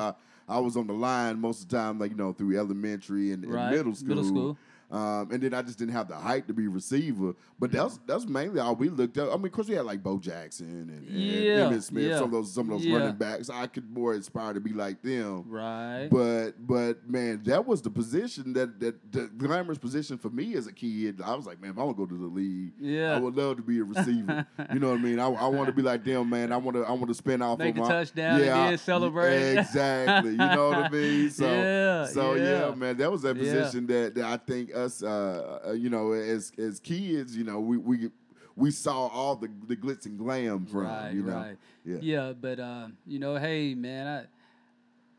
I, I was on the line most of the time, like, you know, through elementary and, right. and middle school. Middle school. Um, and then I just didn't have the height to be receiver. But that's that's mainly all we looked up. I mean, of course, we had like Bo Jackson and, and yeah, Emmitt Smith, yeah. some of those some of those yeah. running backs. I could more aspire to be like them. Right. But but man, that was the position that that the glamorous position for me as a kid. I was like, man, if I want to go to the league, yeah. I would love to be a receiver. You know what I mean? I, I want to be like them, man. I want to I want to spin off make of a touchdown yeah, and then celebrate. Exactly. You know what I mean? So yeah, so yeah. yeah, man, that was that position yeah. that, that I think. Us, uh, you know, as as kids, you know, we we, we saw all the, the glitz and glam from, right, you know, right. yeah, yeah. But uh, you know, hey, man, I,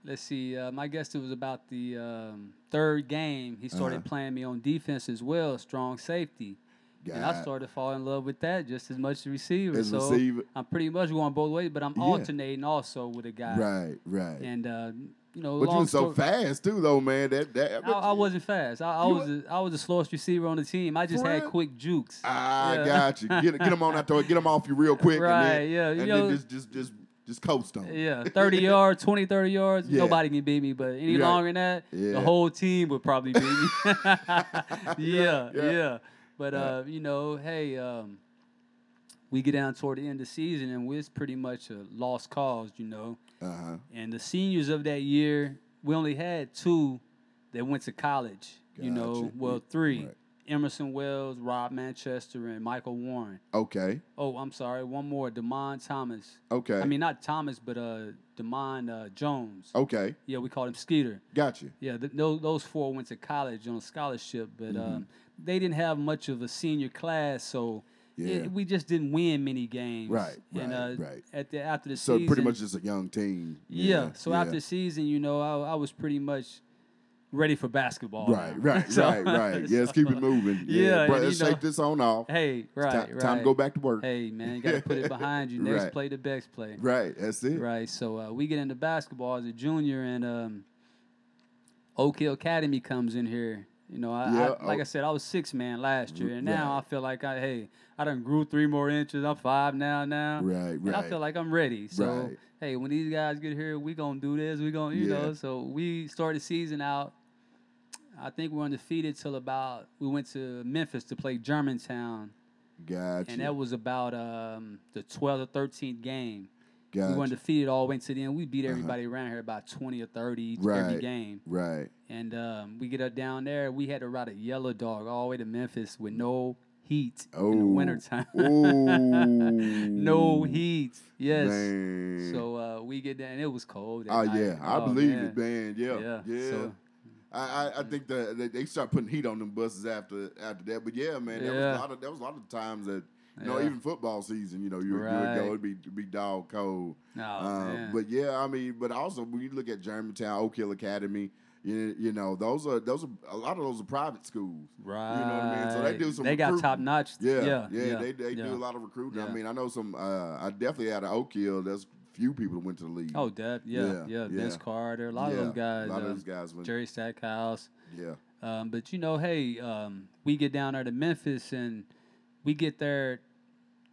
let's see. Um, I guess it was about the um, third game he started uh-huh. playing me on defense as well, strong safety, God. And I started falling in love with that just as much as receiver. As so receiver. I'm pretty much going both ways, but I'm yeah. alternating also with a guy, right, right, and. Uh, You know, but you was so fast too, though, man. That that I, I wasn't fast. I, I was a, I was the slowest receiver on the team. I just had quick jukes. I yeah. got you. Get get them on out there. Get them off you real quick. Right. And then, yeah. You and know, then just just just just coast on. Yeah. Thirty yards, twenty, thirty yards. Yeah. Nobody can beat me. But any right. longer than that, yeah. the whole team would probably beat me. yeah, yeah. Yeah. But yeah. Uh, you know, hey. Um, We get down toward the end of the season, and it's pretty much a lost cause, you know. Uh-huh. And the seniors of that year, we only had two that went to college, gotcha. You know. Well, three. Right. Emerson Wells, Rob Manchester, and Michael Warren. Okay. Oh, I'm sorry. One more, DeMond Thomas. Okay. I mean, not Thomas, but uh, DeMond uh, Jones. Okay. Yeah, we called him Skeeter. Gotcha. Yeah, th- those, those four went to college on scholarship, but mm-hmm. um, they didn't have much of a senior class, so... Yeah. It, we just didn't win many games. Right, right, and, uh, right. At the, after the so season. So pretty much just a young team. Yeah, yeah. so yeah. after the season, you know, I, I was pretty much ready for basketball. Right, right, so, right, right. Yeah, let's so, keep it moving. Yeah, yeah. Bro, let's shake know, this on off. Hey, right, time, right. Time to go back to work. Hey, man, you got to put it behind you. Next right. play, the best play. Right, that's it. Right, so uh, we get into basketball as a junior, and um, Oak Hill Academy comes in here. You know, I, yeah, I like I said, I was six man last year, and now right. I feel like I hey, I done grew three more inches. I'm five now, now. Right, right. And I feel like I'm ready. So right. hey, when these guys get here, we gonna do this. We gonna, you yeah. know. So we started season out. I think we were undefeated till about we went to Memphis to play Germantown. Gotcha. And that was about um, the twelfth or thirteenth game. Gotcha. We were undefeated all the way to the end. We beat everybody uh-huh. around here by twenty or thirty right. every game. Right. And um, we get up down there. We had to ride a yellow dog all the way to Memphis with no heat oh. in the wintertime. No heat. Yes. Man. So uh, we get down. It was cold. Oh, night. Yeah. I oh, believe man. It, man. Yeah. Yeah. yeah. So, I, I think that they start putting heat on them buses after after that. But, yeah, man, yeah. That, was a lot of, that was a lot of times that – You know, yeah. even football season, you know, you would right. go, it'd be, it'd be dog cold. Oh, um, but, yeah, I mean, but also when you look at Germantown, Oak Hill Academy, You, you know, those are those are a lot of those are private schools. Right. You know what I mean? So they do some They recruiting. got top notch. Yeah, yeah. Yeah. yeah. They they yeah. do a lot of recruiting. Yeah. I mean, I know some uh, I definitely had an Oak Hill, there's few people that went to the league. Oh, that yeah, yeah. yeah. Vince yeah. Carter, a lot yeah. of those guys. A lot uh, of those guys went. Jerry Stackhouse. Yeah. Um, but you know, hey, um, we get down there to Memphis and we get there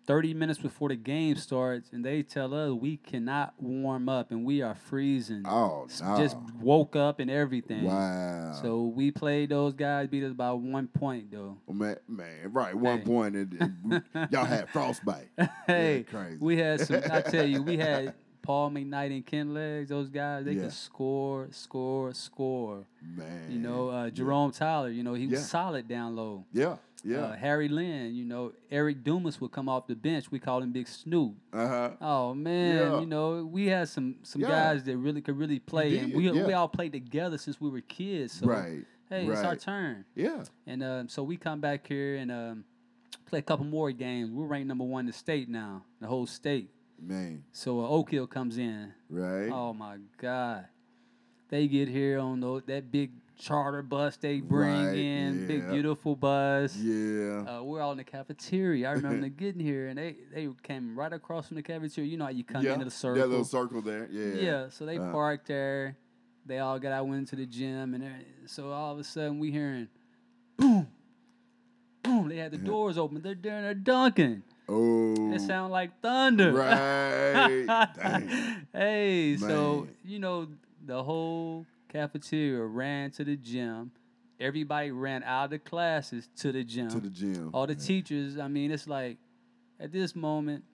thirty minutes before the game starts, and they tell us we cannot warm up, and we are freezing. Oh, no. Just woke up and everything. Wow. So we played those guys, beat us by one point, though. Well, man, man, right, one hey. point, and, and y'all had frostbite. Hey, crazy. We had some, I tell you, we had Paul McKnight and Kent Legs, those guys, they yeah. could score, score, score. Man. You know, uh, Jerome yeah. Tyler, you know, he yeah. was solid down low. Yeah. Yeah, uh, Harry Lynn, you know, Eric Dumas would come off the bench. We called him Big Snoop. Uh huh. Oh man, yeah. you know, we had some some yeah. guys that really could really play, and we yeah. we all played together since we were kids. So right. hey, right. it's our turn. Yeah. And um, so we come back here and um, play a couple more games. We're ranked number one in the state now, the whole state. Man. So uh, Oak Hill comes in. Right. Oh my God, they get here on the, that big. charter bus they bring right, in, yeah. big, beautiful bus. Yeah. Uh, we're all in the cafeteria. I remember getting here, and they, they came right across from the cafeteria. You know how you come yeah. into the circle. Yeah, little circle there. Yeah. Yeah, so they uh-huh. parked there. They all got out, went into the gym, and so all of a sudden we hearing, boom, boom. They had the doors open. They're doing their dunking. Oh. It sound like thunder. Right. Dang. Hey, man. So, you know, the whole cafeteria ran to the gym. Everybody ran out of the classes to the gym. To the gym. All the yeah. teachers, I mean, it's like, at this moment,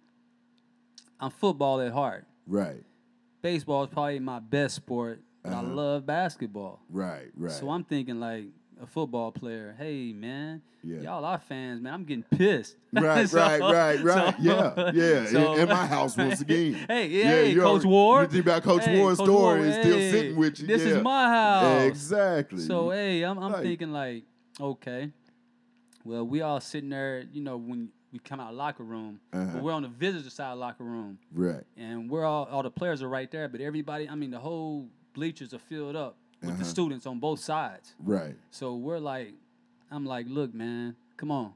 I'm football at heart. Right. Baseball is probably my best sport, but uh-huh. I love basketball. Right, right. So I'm thinking like a football player, hey, man, yeah. y'all are fans, man. I'm getting pissed. Right, so, right, right, right. So, yeah, yeah. So, in, in my house once again. Hey, yeah, hey, yeah, Coach Ward. You think about Coach hey, Ward's Coach story Ward, is hey, still sitting with you. This yeah. is my house. Exactly. So, hey, I'm, I'm like, thinking like, okay, well, we all sitting there, you know, when we come out of the locker room, uh-huh. but we're on the visitor side of the locker room. Right. And we're all, all the players are right there, but everybody, I mean, the whole bleachers are filled up. With uh-huh. the students on both sides. Right. So we're like, I'm like, look, man, come on.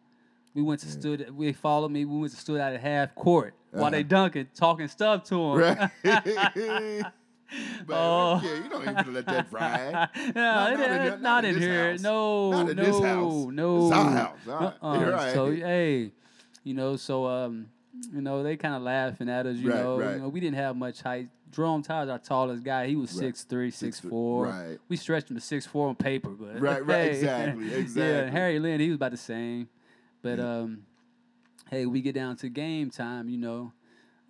We went to yeah. stood, we followed me, we went to stood out at half court uh-huh. while they dunking, talking stuff to them. Right. But oh. yeah, you don't even let that ride. No, no, it, not, it, in, not, not in, in here. House. No, not in no, this house. No. It's our house. All uh-uh. right. Right. So, hey, you know, so, um, you know, they kind of laughing at us, you, right, know. Right. You know. We didn't have much height. Jerome Tyler's our tallest guy. He was six three, right. six four. Right. We stretched him to six four on paper. But right, right, hey. exactly, exactly. Yeah, and Harry Lynn, he was about the same. But, yeah. um, hey, we get down to game time, you know.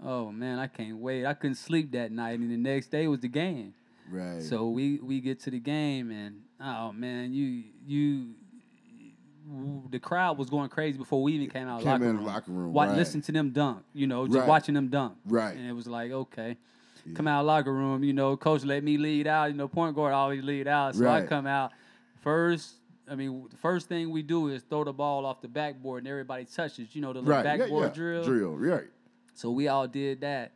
Oh, man, I can't wait. I couldn't sleep that night, and the next day was the game. Right. So we, we get to the game, and, oh, man, you you – the crowd was going crazy before we even came out of the locker room. The locker room. Watch, right. Listen to them dunk, you know, just right. watching them dunk. Right. And it was like, okay, yeah. come out of the locker room, you know, coach let me lead out. You know, point guard always lead out. So right. I come out. First, I mean, the first thing we do is throw the ball off the backboard and everybody touches, you know, the little right. backboard yeah, yeah. drill. Drill, right. So we all did that.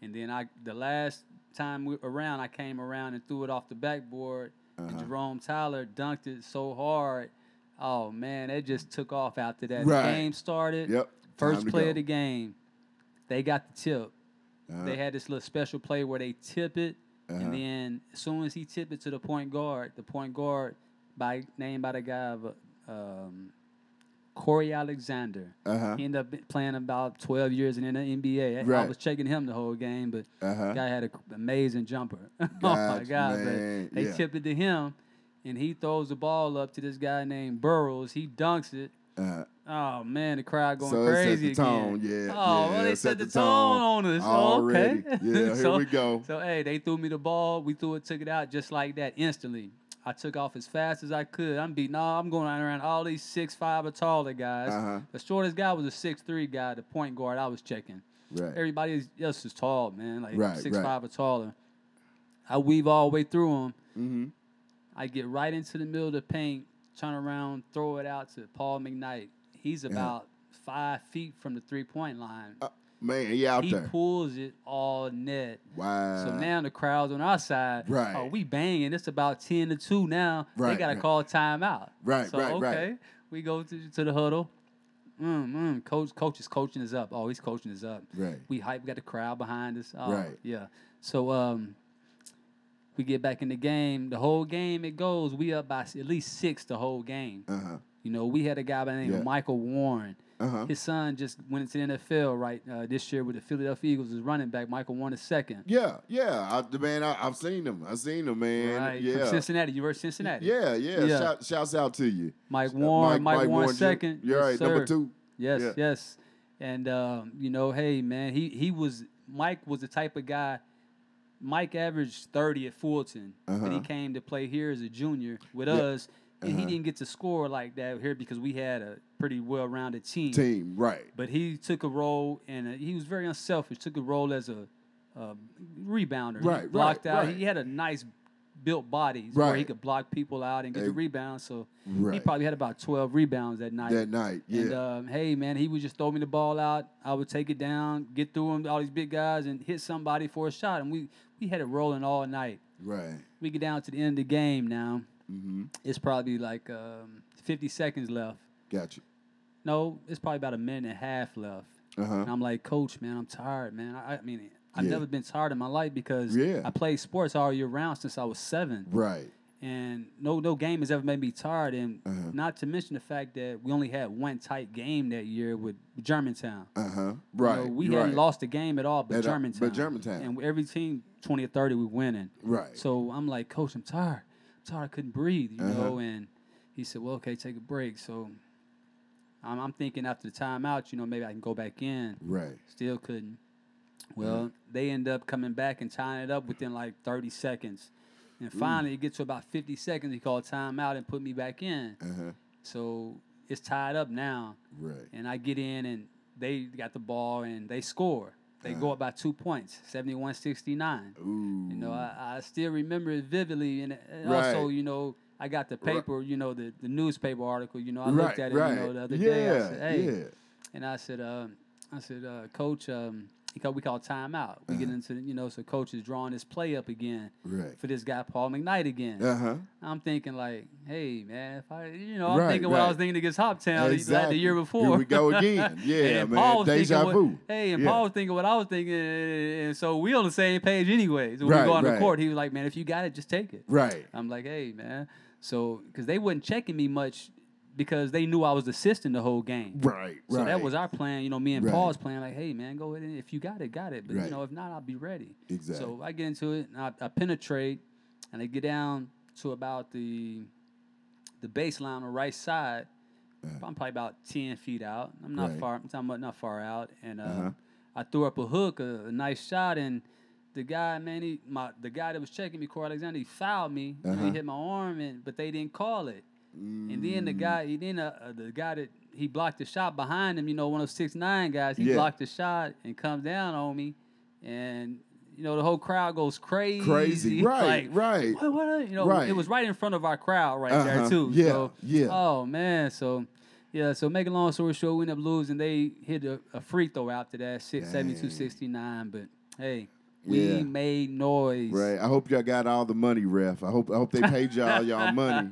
And then I, the last time we, around, I came around and threw it off the backboard. Uh-huh. And Jerome Tyler dunked it so hard. Oh, man, that just took off after that. Right. The game started. Yep. First play go. of the game, they got the tip. Uh-huh. They had this little special play where they tip it, uh-huh. and then as soon as he tipped it to the point guard, the point guard, by named by the guy of um, Corey Alexander, uh-huh. he ended up playing about twelve years in the N B A. Right. I was checking him the whole game, but uh-huh. the guy had an amazing jumper. Gosh, oh, my God. But they yeah. tipped it to him. And he throws the ball up to this guy named Burroughs. He dunks it. Uh, oh, man, the crowd going so crazy set the tone. again. Yeah, oh, yeah, well, they set, set the, the tone on us. Already. Okay. Yeah, so, here we go. So, hey, they threw me the ball. We threw it, took it out just like that instantly. I took off as fast as I could. I'm beating all. I'm going around all these six five or taller guys. Uh-huh. The shortest guy was a six three guy, the point guard I was checking. Right. Everybody else is tall, man, like right, six five right. or taller. I weave all the way through them. Mm-hmm. I get right into the middle of the paint, turn around, throw it out to Paul McKnight. He's about yeah. five feet from the three-point line. Uh, Man, he out he there. He pulls it all net. Wow. So now the crowd's on our side. Right. Oh, we banging. It's about ten to two now. Right. They got to right. call timeout. Right, so, right, okay, right. So, okay, we go to, to the huddle. Mm, mm, coach, coach is coaching us up. Oh, he's coaching us up. Right. We hype. We got the crowd behind us. Oh, right. Yeah. So um, we get back in the game. The whole game, it goes. We up by at least six the whole game. Uh-huh. You know, we had a guy by the name yeah. of Michael Warren. Uh-huh. His son just went into the N F L right uh, this year with the Philadelphia Eagles as running back. Michael Warren is second. Yeah, yeah. I, man, I, I've seen him. I've seen him, man. Right. Yeah. From Cincinnati, University of Cincinnati. Yeah, yeah. yeah. Shout, shouts out to you. Mike Warren, Mike, Mike, Mike Warren, Warren second. You're yes, right, sir. Number two. Yes, yeah. yes. And, um, you know, hey, man, he, he was – Mike was the type of guy – Mike averaged thirty at Fulton, uh-huh. and he came to play here as a junior with yeah. us. And uh-huh. he didn't get to score like that here because we had a pretty well-rounded team. Team, right. But he took a role, and a, he was very unselfish, took a role as a, a rebounder. Right, he blocked right, out. Right. He had a nice built body right. where he could block people out and get and, the rebounds. So right. he probably had about twelve rebounds that night. That night, yeah. And, um, hey, man, he would just throw me the ball out. I would take it down, get through him, all these big guys, and hit somebody for a shot. And we, we had it rolling all night. Right. We get down to the end of the game now. Mm-hmm. It's probably like um, fifty seconds left. Gotcha. No, it's probably about a minute and a half left. Uh-huh. And I'm like, Coach, man, I'm tired, man. I, I mean, I've yeah. never been tired in my life because yeah. I played sports all year round since I was seven. Right. And no, no game has ever made me tired. And uh-huh. not to mention the fact that we only had one tight game that year with Germantown. Uh huh. Right. You know, we right. hadn't lost a game at all, but at Germantown. A, but Germantown. And every team, twenty or thirty, we winning. Right. So I'm like, Coach, I'm tired. I couldn't breathe, you uh-huh. know, and he said, well, okay, take a break. So I'm, I'm thinking after the timeout, you know, maybe I can go back in. Right. Still couldn't. Well, yeah. they end up coming back and tying it up within like thirty seconds. And finally, Ooh. it gets to about fifty seconds. He called timeout and put me back in. Uh-huh. So it's tied up now. Right. And I get in, and they got the ball, and they score. They uh-huh. go up by two points, seventy-one sixty-nine. Ooh. You know, I, I still remember it vividly. And, and right. also, you know, I got the paper, right. you know, the, the newspaper article. You know, I right, looked at it right. you know, the other yeah, day. I said, hey. Yeah. And I said, uh, I said, uh, Coach, um, he called, we call timeout. We uh-huh. get into, you know, so Coach is drawing this play up again right. for this guy, Paul McKnight, again. Uh-huh. I'm thinking like, hey, man, if I, you know, I'm right, thinking right. what I was thinking against Hoptown exactly. like the year before. Here we go again. Yeah, and man, Paul was deja vu. What, hey, and yeah. Paul was thinking what I was thinking, and so we on the same page anyway. So when right, we go on right. the court, he was like, man, if you got it, just take it. Right. I'm like, hey, man. So, because they wasn't checking me much because they knew I was assisting the whole game. Right, right. So that was our plan. You know, me and right. Paul's plan, like, hey, man, go ahead. And if you got it, got it. But, right. you know, if not, I'll be ready. Exactly. So I get into it, and I, I penetrate, and I get down to about the the baseline on the right side. Uh-huh. I'm probably about ten feet out. I'm not right. far. I'm talking about not far out. And uh, uh-huh. I threw up a hook, a, a nice shot, and the guy, man, he, my, the guy that was checking me, Corey Alexander, he fouled me. Uh-huh. And he hit my arm, and but they didn't call it. And then the guy, then uh, the guy that he blocked the shot behind him, you know, one of six nine guys, he yeah. blocked the shot and comes down on me, and you know the whole crowd goes crazy, crazy, right, like, right, what, what? You know, right. it was right in front of our crowd right uh-huh. there too. Yeah, so, yeah. Oh man, so yeah, so make a long story short, we end up losing. They hit a, a free throw after that, seventy-two sixty-nine. But hey. We yeah. made noise. Right. I hope y'all got all the money, ref. I hope I hope they paid y'all y'all money.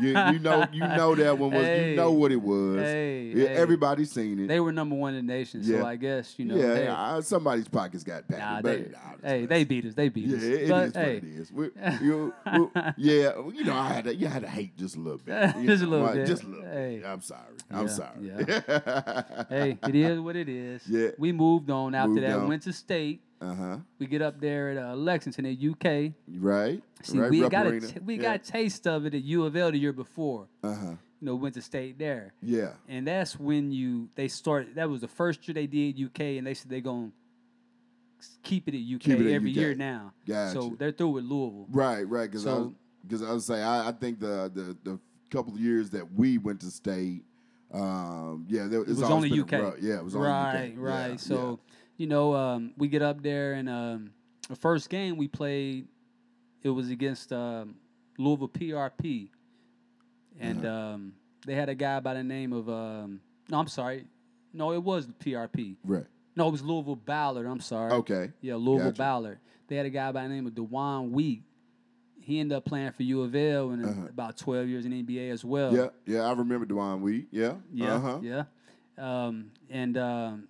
You, you know you know that one was hey, you know what it was. Hey, yeah, hey. Everybody seen it. They were number one in the nation, yeah. so I guess you know. Yeah, they, nah, somebody's pockets got packed. Nah, they, nah, hey, nice. They beat us. They beat yeah, us. Yeah, it but, is hey. what it is. We're, you, we're, yeah, you know I had to, you had to hate just a little bit. You just, know, a little bit. just a little hey. bit. I'm sorry. Yeah, I'm sorry. Yeah. Hey, it is what it is. Yeah. We moved on after moved that. On. Went to state. Uh-huh. We get up there at uh, Lexington at U K. Right. See, right. we Rupp got a t- we yeah. got a taste of it at U of L the year before. Uh-huh. You know, went to state there. Yeah. And that's when you they started. That was the first year they did U K, and they said they're gonna keep it at U K keep it at every U K. Year now. Gotcha. So they're through with Louisville. Right. Right. Because so, I because I was saying I, I think the, the the couple of years that we went to state, um, yeah, there, it's it was only U K. Rough, yeah, it was only right, U K. Right. Yeah, so. Yeah. You know, um, we get up there, and um, the first game we played, it was against um, Louisville P R P. And uh-huh. um, they had a guy by the name of um, – no, I'm sorry. No, it was P R P. Right. No, it was Louisville Ballard. I'm sorry. Okay. Yeah, Louisville gotcha. Ballard. They had a guy by the name of DeJuan Wheat. He ended up playing for U of L and uh-huh. about twelve years in the N B A as well. Yeah, yeah, I remember DeJuan Wheat. Yeah, yeah, uh-huh. yeah. Um, and um,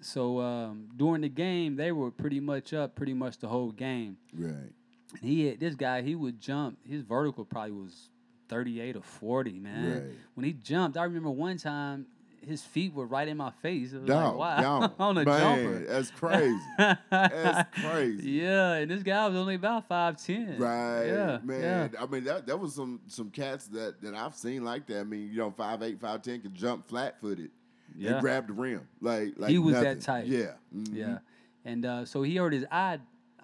so um, during the game, they were pretty much up, pretty much the whole game. Right. And he had, this guy, he would jump. His vertical probably was thirty-eight or forty, man. Right. When he jumped, I remember one time his feet were right in my face. It was down, like, wow, down. on a man, jumper. That's crazy. That's crazy. Yeah, and this guy was only about five ten. Right. Yeah, man. Yeah. I mean, that that was some some cats that, that I've seen like that. I mean, you know, five eight, five ten can jump flat-footed yeah. and grab the rim. Like, like He was nothing. That type. Yeah. Mm-hmm. Yeah. And uh, so he hurt his eye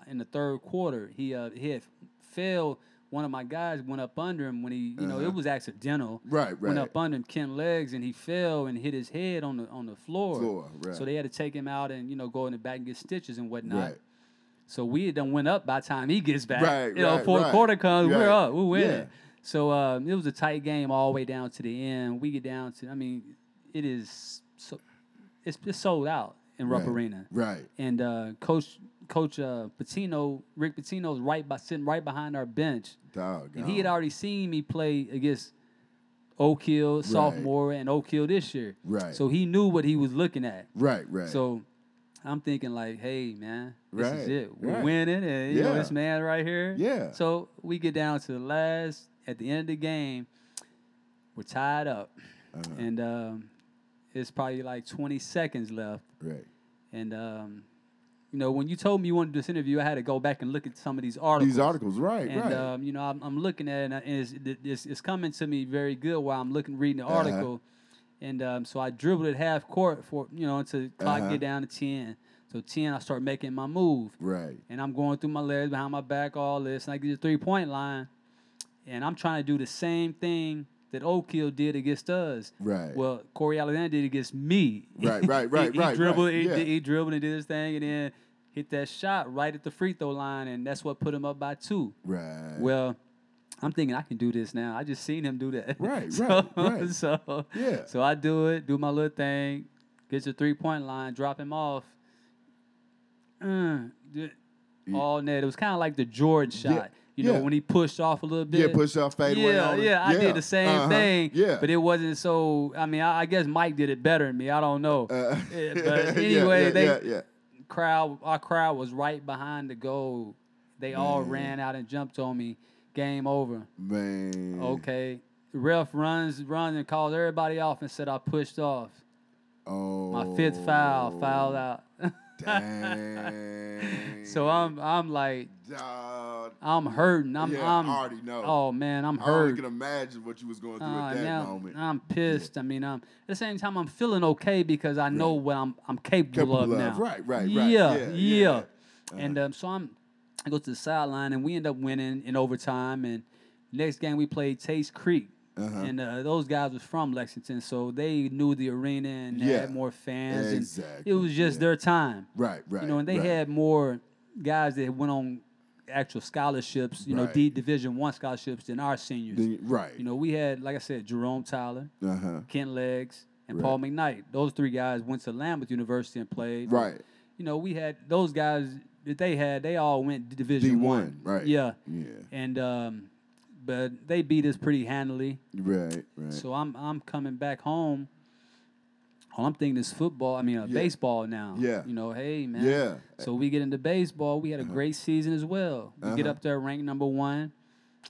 in the third quarter. He, uh, he had failed. One of my guys went up under him when he, you know, uh-huh. it was accidental. Right, right. Went up under him, Kent Legs, and he fell and hit his head on the on the floor. Floor, right. So they had to take him out and, you know, go in the back and get stitches and whatnot. Right. So we had done went up by the time he gets back. Right, You right, know, fourth right. quarter comes, right. we're up, we're winning. Yeah. So um, it was a tight game all the way down to the end. We get down to, I mean, it is, so, it's, it's sold out in Rupp right. Arena. Right. And uh, Coach... Coach uh, Pitino, Rick Pitino's right by sitting right behind our bench. Dog, and he had already seen me play against Oak Hill, right. sophomore, and Oak Hill this year. Right. So he knew what he was looking at. Right, right. So I'm thinking like, hey, man, this right. is it. We're right. winning, and you yeah. know this man right here. Yeah. So we get down to the last, at the end of the game, we're tied up. Uh-huh. And um, it's probably like twenty seconds left. Right. And um you know, when you told me you wanted this interview, I had to go back and look at some of these articles. These articles, right, and, right. And, um, you know, I'm, I'm looking at it, and, I, and it's, it's, it's coming to me very good while I'm looking, reading the uh-huh. article. And um, so I dribbled at half court for, you know, until clock uh-huh. get down to ten. So ten, I start making my move. Right. And I'm going through my legs, behind my back, all this. And I get to the three-point line, and I'm trying to do the same thing that Oak Hill did against us. Right. Well, Corey Alexander did against me. Right, right, right, he, right. He dribbled, right. He, yeah. he dribbled and did his thing, and then hit that shot right at the free throw line, and that's what put him up by two. Right. Well, I'm thinking I can do this now. I just seen him do that. Right, so, right, right. So, yeah. so I do it, do my little thing, get to the three-point line, drop him off. Mm, all net. It was kind of like the Jordan shot. Yeah. You yeah. know, when he pushed off a little bit. Yeah, pushed off, fade yeah, away. Yeah, yeah, I did the same uh-huh. thing. Yeah. But it wasn't so, I mean, I, I guess Mike did it better than me. I don't know. Uh, yeah, but anyway, yeah, yeah, they yeah, yeah. crowd, our crowd was right behind the goal. They Man. all ran out and jumped on me. Game over. Man. Okay. The ref runs, runs and calls everybody off and said I pushed off. Oh. My fifth foul, fouled out. Dang. So I'm I'm like uh, I'm hurting. I'm yeah, I'm I already know. Oh man, I'm hurting. I can imagine what you was going through uh, at that now, moment. I'm pissed. Yeah. I mean, I'm, at the same time I'm feeling okay because I know right. what I'm I'm capable, capable of, of now. Right, right, right. Yeah, yeah. yeah. yeah. Uh-huh. And um, so I'm I go to the sideline and we end up winning in overtime. And next game we played Taste Creek. Uh-huh. And uh, those guys was from Lexington, so they knew the arena and yeah. had more fans. Exactly. And it was just yeah. their time. Right, right. You know, and they right. had more guys that went on actual scholarships, you right. know, D Division One scholarships than our seniors. The, right. You know, we had, like I said, Jerome Tyler, uh-huh. Kent Legs, and right. Paul McKnight. Those three guys went to Lambeth University and played. Right. And, you know, we had those guys that they had, they all went to Division D one, One. Right. Yeah. Yeah. And um but they beat us pretty handily. Right, right. So I'm I'm coming back home. All I'm thinking is football. I mean, uh, yeah. baseball now. Yeah. You know, hey, man. Yeah. So we get into baseball. We had a uh-huh. great season as well. We uh-huh. get up there ranked number one.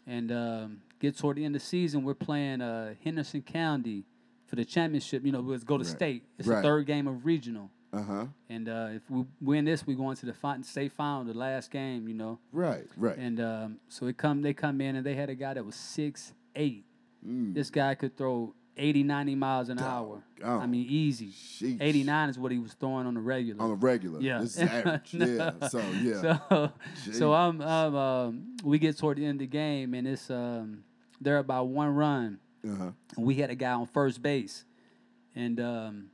And um, get toward the end of the season, we're playing uh, Henderson County for the championship. You know, let's go to right. state. It's right. the third game of regional. Uh-huh. And uh, if we win this, we go into the fi- state final, the last game, you know. Right, right. And um, so it come, they come in, and they had a guy that was six eight. Mm. This guy could throw eighty, ninety miles an hour. Oh. I mean, easy. Sheesh. eighty-nine is what he was throwing on the regular. On the regular. Yeah. This is average. no. Yeah, so, yeah. So, so I'm, I'm, um, we get toward the end of the game, and it's um, they're about one run. Uh-huh. And we had a guy on first base. And um,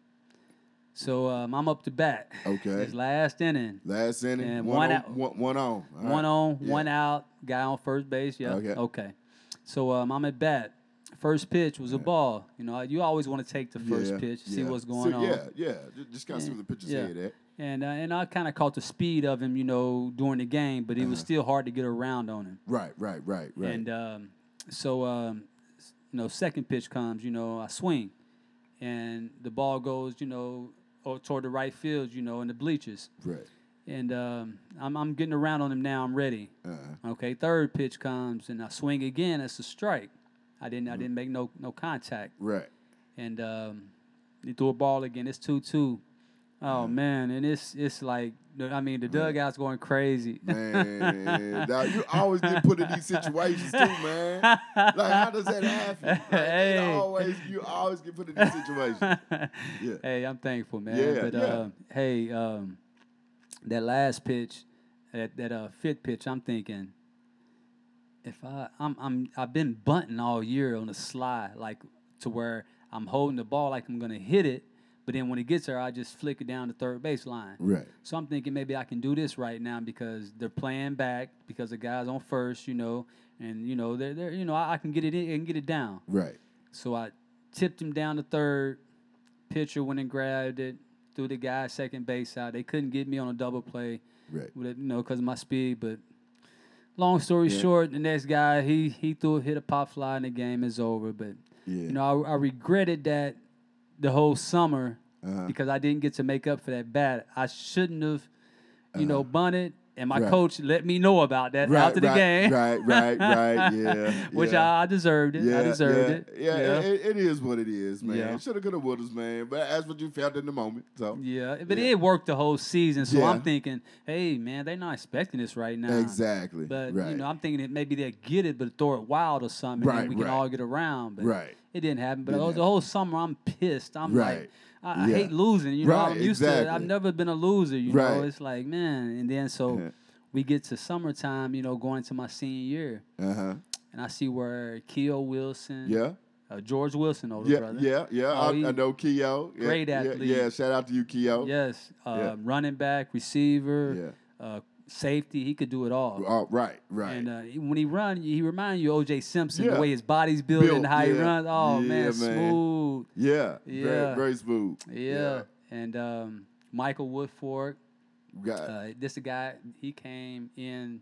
So um, I'm up to bat. Okay. His last inning. Last inning. And one, one on, out. One, one on. All one right. on. Yeah. One out. Guy on first base. Yeah. Okay. Okay. So um, I'm at bat. first pitch was a ball. You know, you always want to take the first yeah, pitch, see yeah. what's going so, on. Yeah, yeah. Just kind of see where the pitcher's yeah. head at. And uh, and I kind of caught the speed of him, you know, during the game, but it uh-huh. was still hard to get around on him. Right, right, right, right. And um, so, um, you know, second pitch comes, you know, I swing. And the ball goes, you know, toward the right field, you know, in the bleachers. Right. And um, I'm I'm getting around on him now. I'm ready. Uh-huh. Okay, third pitch comes, and I swing again. That's a strike. I didn't mm-hmm. I didn't make no no contact. Right. And um, he threw a ball again. It's two two. Oh, man, and it's it's like, I mean, the dugout's going crazy. Man, now, you always get put in these situations, too, man. Like, how does that happen? Like, hey. it always, you always get put in these situations. Yeah. Hey, I'm thankful, man. Yeah, but, yeah. Uh, hey, um, that last pitch, that, that uh, fifth pitch, I'm thinking, if I, I'm, I'm, I've been bunting all year on the slide, like to where I'm holding the ball like I'm going to hit it. But then when it gets there, I just flick it down the third baseline. Right. So I'm thinking maybe I can do this right now because they're playing back because the guy's on first, you know, and you know they're they're you know I, I can get it in and get it down. Right. So I tipped him down to third. Pitcher went and grabbed it, threw the guy second base out. They couldn't get me on a double play, right? With it, you know, because of my speed. But long story yeah. short, the next guy he he threw hit a pop fly and the game is over. But yeah. you know I, I regretted that. The whole summer, uh-huh. because I didn't get to make up for that bat. I shouldn't have, you uh-huh. know, bunted, and my right. coach let me know about that right, after right, the game. Right, right, right, yeah. Which yeah. I, I deserved it. Yeah, I deserved yeah, it. Yeah, yeah. It, it is what it is, man. Yeah. Should have, could have, would have, man. But that's what you felt in the moment. So yeah, but yeah. it worked the whole season. So yeah. I'm thinking, hey, man, they're not expecting this right now. Exactly. But right. you know, I'm thinking that maybe they'll get it, but throw it wild or something, right, and we right. can all get around. But right. It didn't happen, but yeah. the whole summer I'm pissed. I'm right. like, I, I yeah. hate losing. You know, right, I'm used exactly. to it. I've never been a loser. You right. know, it's like, man. And then so yeah. we get to summertime. You know, going to my senior year, uh-huh. and I see where Keo Wilson, yeah, uh, George Wilson, older yeah, brother, yeah, yeah, oh, I, I know Keo, yeah, great athlete. Yeah, yeah, shout out to you, Keo. Yes, uh, yeah. running back, receiver, yeah. uh, safety, he could do it all. Oh, right, right. And uh, when he run, he remind you of O J Simpson, yeah. the way his body's built and how yeah. he runs. Oh, yeah, man, man, smooth. Yeah, yeah. Very, very smooth. Yeah. yeah. And um, Michael Woodford, uh, this the guy, he came in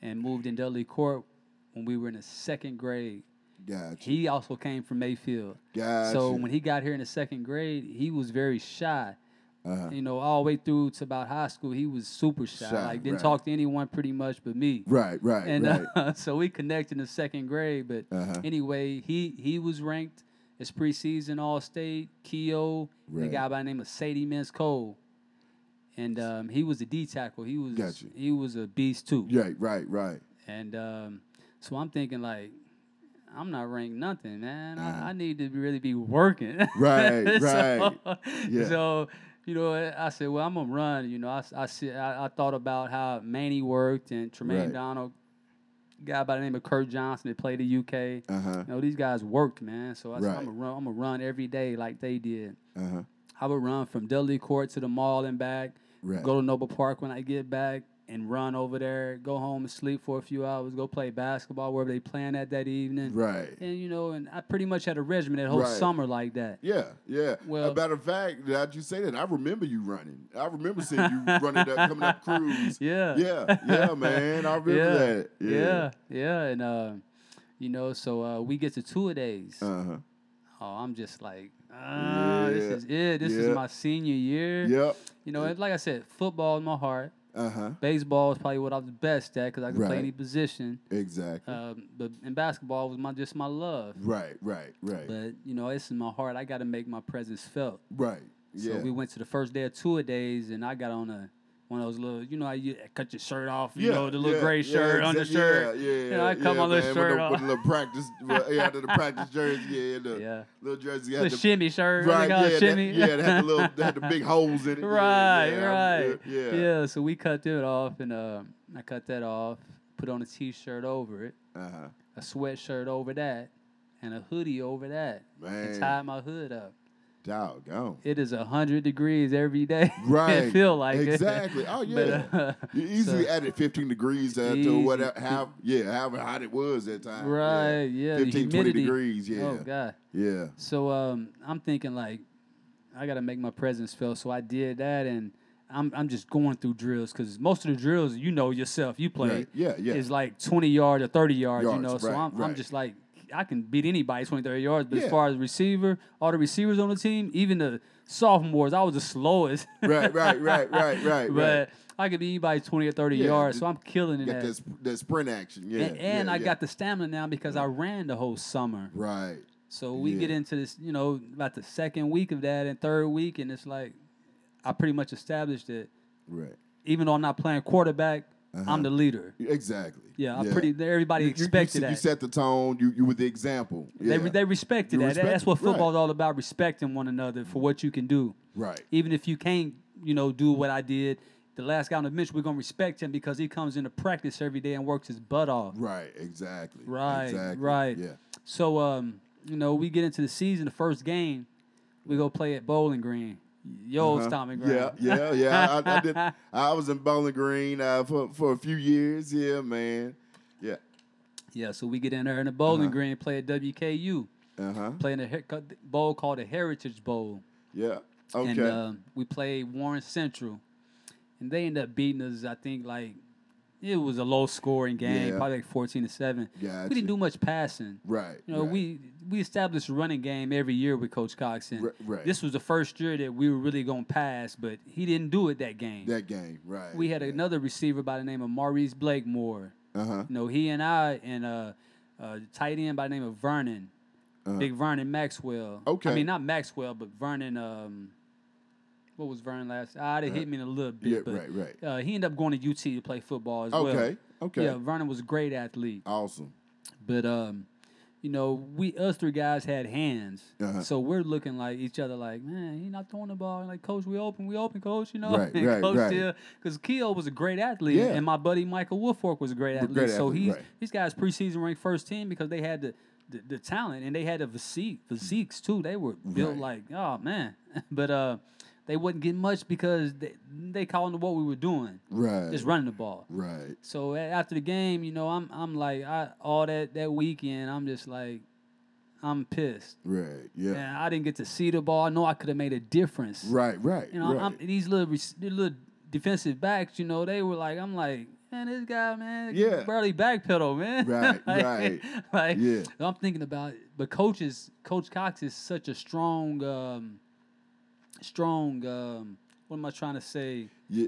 and moved in Dudley Court when we were in the second grade. Gotcha. He also came from Mayfield. Gotcha. So when he got here in the second grade, he was very shy. Uh-huh. You know, all the way through to about high school, he was super shy. shy like, didn't right. talk to anyone pretty much but me. Right, right, and, right. Uh, so we connected in second grade. But uh-huh. anyway, he he was ranked as preseason All-State. Keo, right. the guy by the name of Sadie Mintz Cole. And um, he was a D tackle. He was gotcha. he was a beast, too. Right, right, right. And um, so I'm thinking, like, I'm not ranked nothing, man. Uh-huh. I, I need to really be working. Right, so, right. Yeah. So... You know, I said, well, I'm going to run. You know, I, I, see, I, I thought about how Manny worked and Tremaine right. Donald, guy by the name of Kurt Johnson that played the U K. Uh-huh. You know, these guys worked, man. So I right. said, I'm going to run I'm gonna run every day like they did. Uh-huh. I would run from Dudley Court to the mall and back, right. go to Noble Park when I get back and run over there, go home and sleep for a few hours, go play basketball wherever they playing at that evening. Right. And, you know, and I pretty much had a regimen that whole right. summer like that. Yeah, yeah. Well, a matter of fact, how'd you say that? I remember you running. I remember seeing you running that, coming up cruise. Yeah. Yeah, yeah, man. I remember yeah. that. Yeah, yeah. yeah. And, uh, you know, so uh, we get to two-a-days. Uh-huh. Oh, I'm just like, ah, yeah. this is it. This yeah. is my senior year. Yep. You know, and like I said, football in my heart. Uh-huh. Baseball is probably what I was best at because I could right. play any position. Exactly. Um, but and basketball was my just my love. Right, right, right. But you know, it's in my heart. I got to make my presence felt. Right. So yeah. we went to the first day of two-a-days, and I got on a one of those little, you know, I you cut your shirt off, you yeah, know, the little yeah, gray shirt, yeah, exactly. undershirt. Yeah, yeah, yeah. You know, I cut yeah, my little man, shirt with the, off. With a little practice, yeah, the practice jersey, yeah, the yeah. little jersey. The, the shimmy shirt. Right, yeah, that, shimmy. yeah, it had the little, that had the big holes in it. Right, yeah, yeah, right. Yeah, yeah. yeah, so we cut it off, and uh, I cut that off, put on a T-shirt over it, uh-huh. a sweatshirt over that, and a hoodie over that, man. And tied my hood up. Doggone. It is one hundred degrees every day. Right. It feel like exactly. it. Exactly. Oh, yeah. But, uh, you easily so added fifteen degrees uh, to whatever, how, yeah, however hot it was that time. Right, yeah. yeah. fifteen, twenty degrees, yeah. Oh, God. Yeah. So um, I'm thinking, like, I got to make my presence felt. So I did that, and I'm I'm just going through drills because most of the drills, you know yourself, you play. Right. Yeah, yeah. Is like twenty yards or thirty yards, yards you know. Right, so I'm, right. I'm just like, I can beat anybody twenty, thirty yards, but yeah. as far as receiver, all the receivers on the team, even the sophomores, I was the slowest. right, right, right, right, right. But right. I could beat anybody twenty or thirty yeah, yards, so I'm killing it. Got that. That sprint action, yeah. And, and yeah, I yeah. got the stamina now because right. I ran the whole summer. Right. So we yeah. get into this, you know, about the second week of that and third week, and it's like I pretty much established it. Right. Even though I'm not playing quarterback, uh-huh. I'm the leader. Exactly. Yeah, yeah. I pretty. Everybody you, expected you, you, that. You set the tone. You you were the example. Yeah. They they respected you that. Respect, that's what football right. is all about: respecting one another for what you can do. Right. Even if you can't, you know, do what I did. The last guy on the bench, we're gonna respect him because he comes into practice every day and works his butt off. Right. Exactly. Right. Exactly. Right. Yeah. So um, you know, we get into the season. The first game, we go play at Bowling Green. Yo, uh-huh. Stormin' Norman. Yeah, yeah, yeah. I, I did. I was in Bowling Green uh, for for a few years. Yeah, man. Yeah. Yeah. So we get in there in the Bowling uh-huh. Green, play at W K U. Uh huh. Playing a bowl called the Heritage Bowl. Yeah. Okay. And uh, we played Warren Central, and they ended up beating us. I think like it was a low scoring game, yeah. probably like fourteen to seven. Gotcha. We didn't do much passing. Right. You know right. we. We established a running game every year with Coach Cox, and right, right. this was the first year that we were really going to pass, but he didn't do it that game. That game, right. We had yeah. another receiver by the name of Maurice Blakemore. Uh-huh. You know, he and I, and a uh, uh, tight end by the name of Vernon, uh-huh. Big Vernon Maxwell. Okay. I mean, not Maxwell, but Vernon, um, what was Vernon last? Ah, they uh-huh. hit me in a little bit. Yeah, but, right, right. Uh, he ended up going to U T to play football as okay. well. Okay, okay. Yeah, Vernon was a great athlete. Awesome. But, um... you know, we us three guys had hands, uh-huh. so we're looking like each other, like, man, he not throwing the ball. Like, coach, we open, we open, coach. You know, right, and right, coach right. still, because Keo was a great athlete, yeah. and my buddy Michael Woodford was a great athlete. Great so athlete, he's right. these guys preseason ranked first team because they had the the, the talent and they had the physique, physiques too. They were built right. like, oh man, but uh, they wasn't getting much because they they calling to what we were doing, right? Just running the ball, right? So after the game, you know, I'm I'm like I all that that weekend, I'm just like, I'm pissed, right? Yeah, and I didn't get to see the ball. I know I could have made a difference, right? Right. You know, right. I'm, these little little defensive backs, you know, they were like, I'm like, man, this guy, man, yeah. barely backpedal, man, right? like, right. Like, yeah. I'm thinking about it, but coaches, Coach Cox is such a strong. Um, Strong, um, what am I trying to say? Yeah.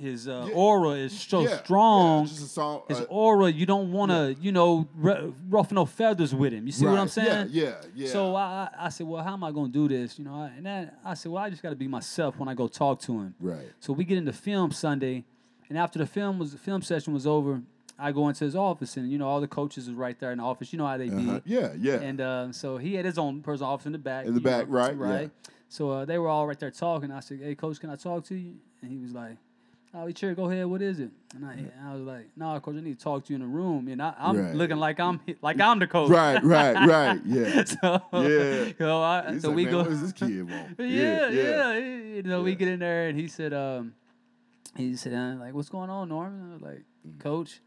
His uh, yeah. aura is so yeah. strong. Yeah, song, uh, His aura, you don't want to, yeah. you know, r- ruffle no feathers with him. You see right. what I'm saying? Yeah, yeah, yeah. So I, I said, well, how am I going to do this? You know, I, and then I said, well, I just got to be myself when I go talk to him. Right. So we get into film Sunday, and after the film was film session was over, I go into his office, and, you know, all the coaches is right there in the office. You know how they uh-huh. be. Yeah, yeah. And uh, so he had his own personal office in the back. In the back, know, right, right. Yeah. So uh, they were all right there talking. I said, hey, coach, can I talk to you? And he was like, oh, sure, go ahead. What is it? And I, and I was like, no, nah, coach, I need to talk to you in the room. And I, I'm right. looking like I'm like I'm the coach. Right, right, right. Yeah. so, yeah. You know, I, so like, we man, go. What is this kid want? yeah, yeah. yeah. You know, yeah. we get in there, and he said, um, he said, I'm like, what's going on, Norman? I was like, mm-hmm. coach,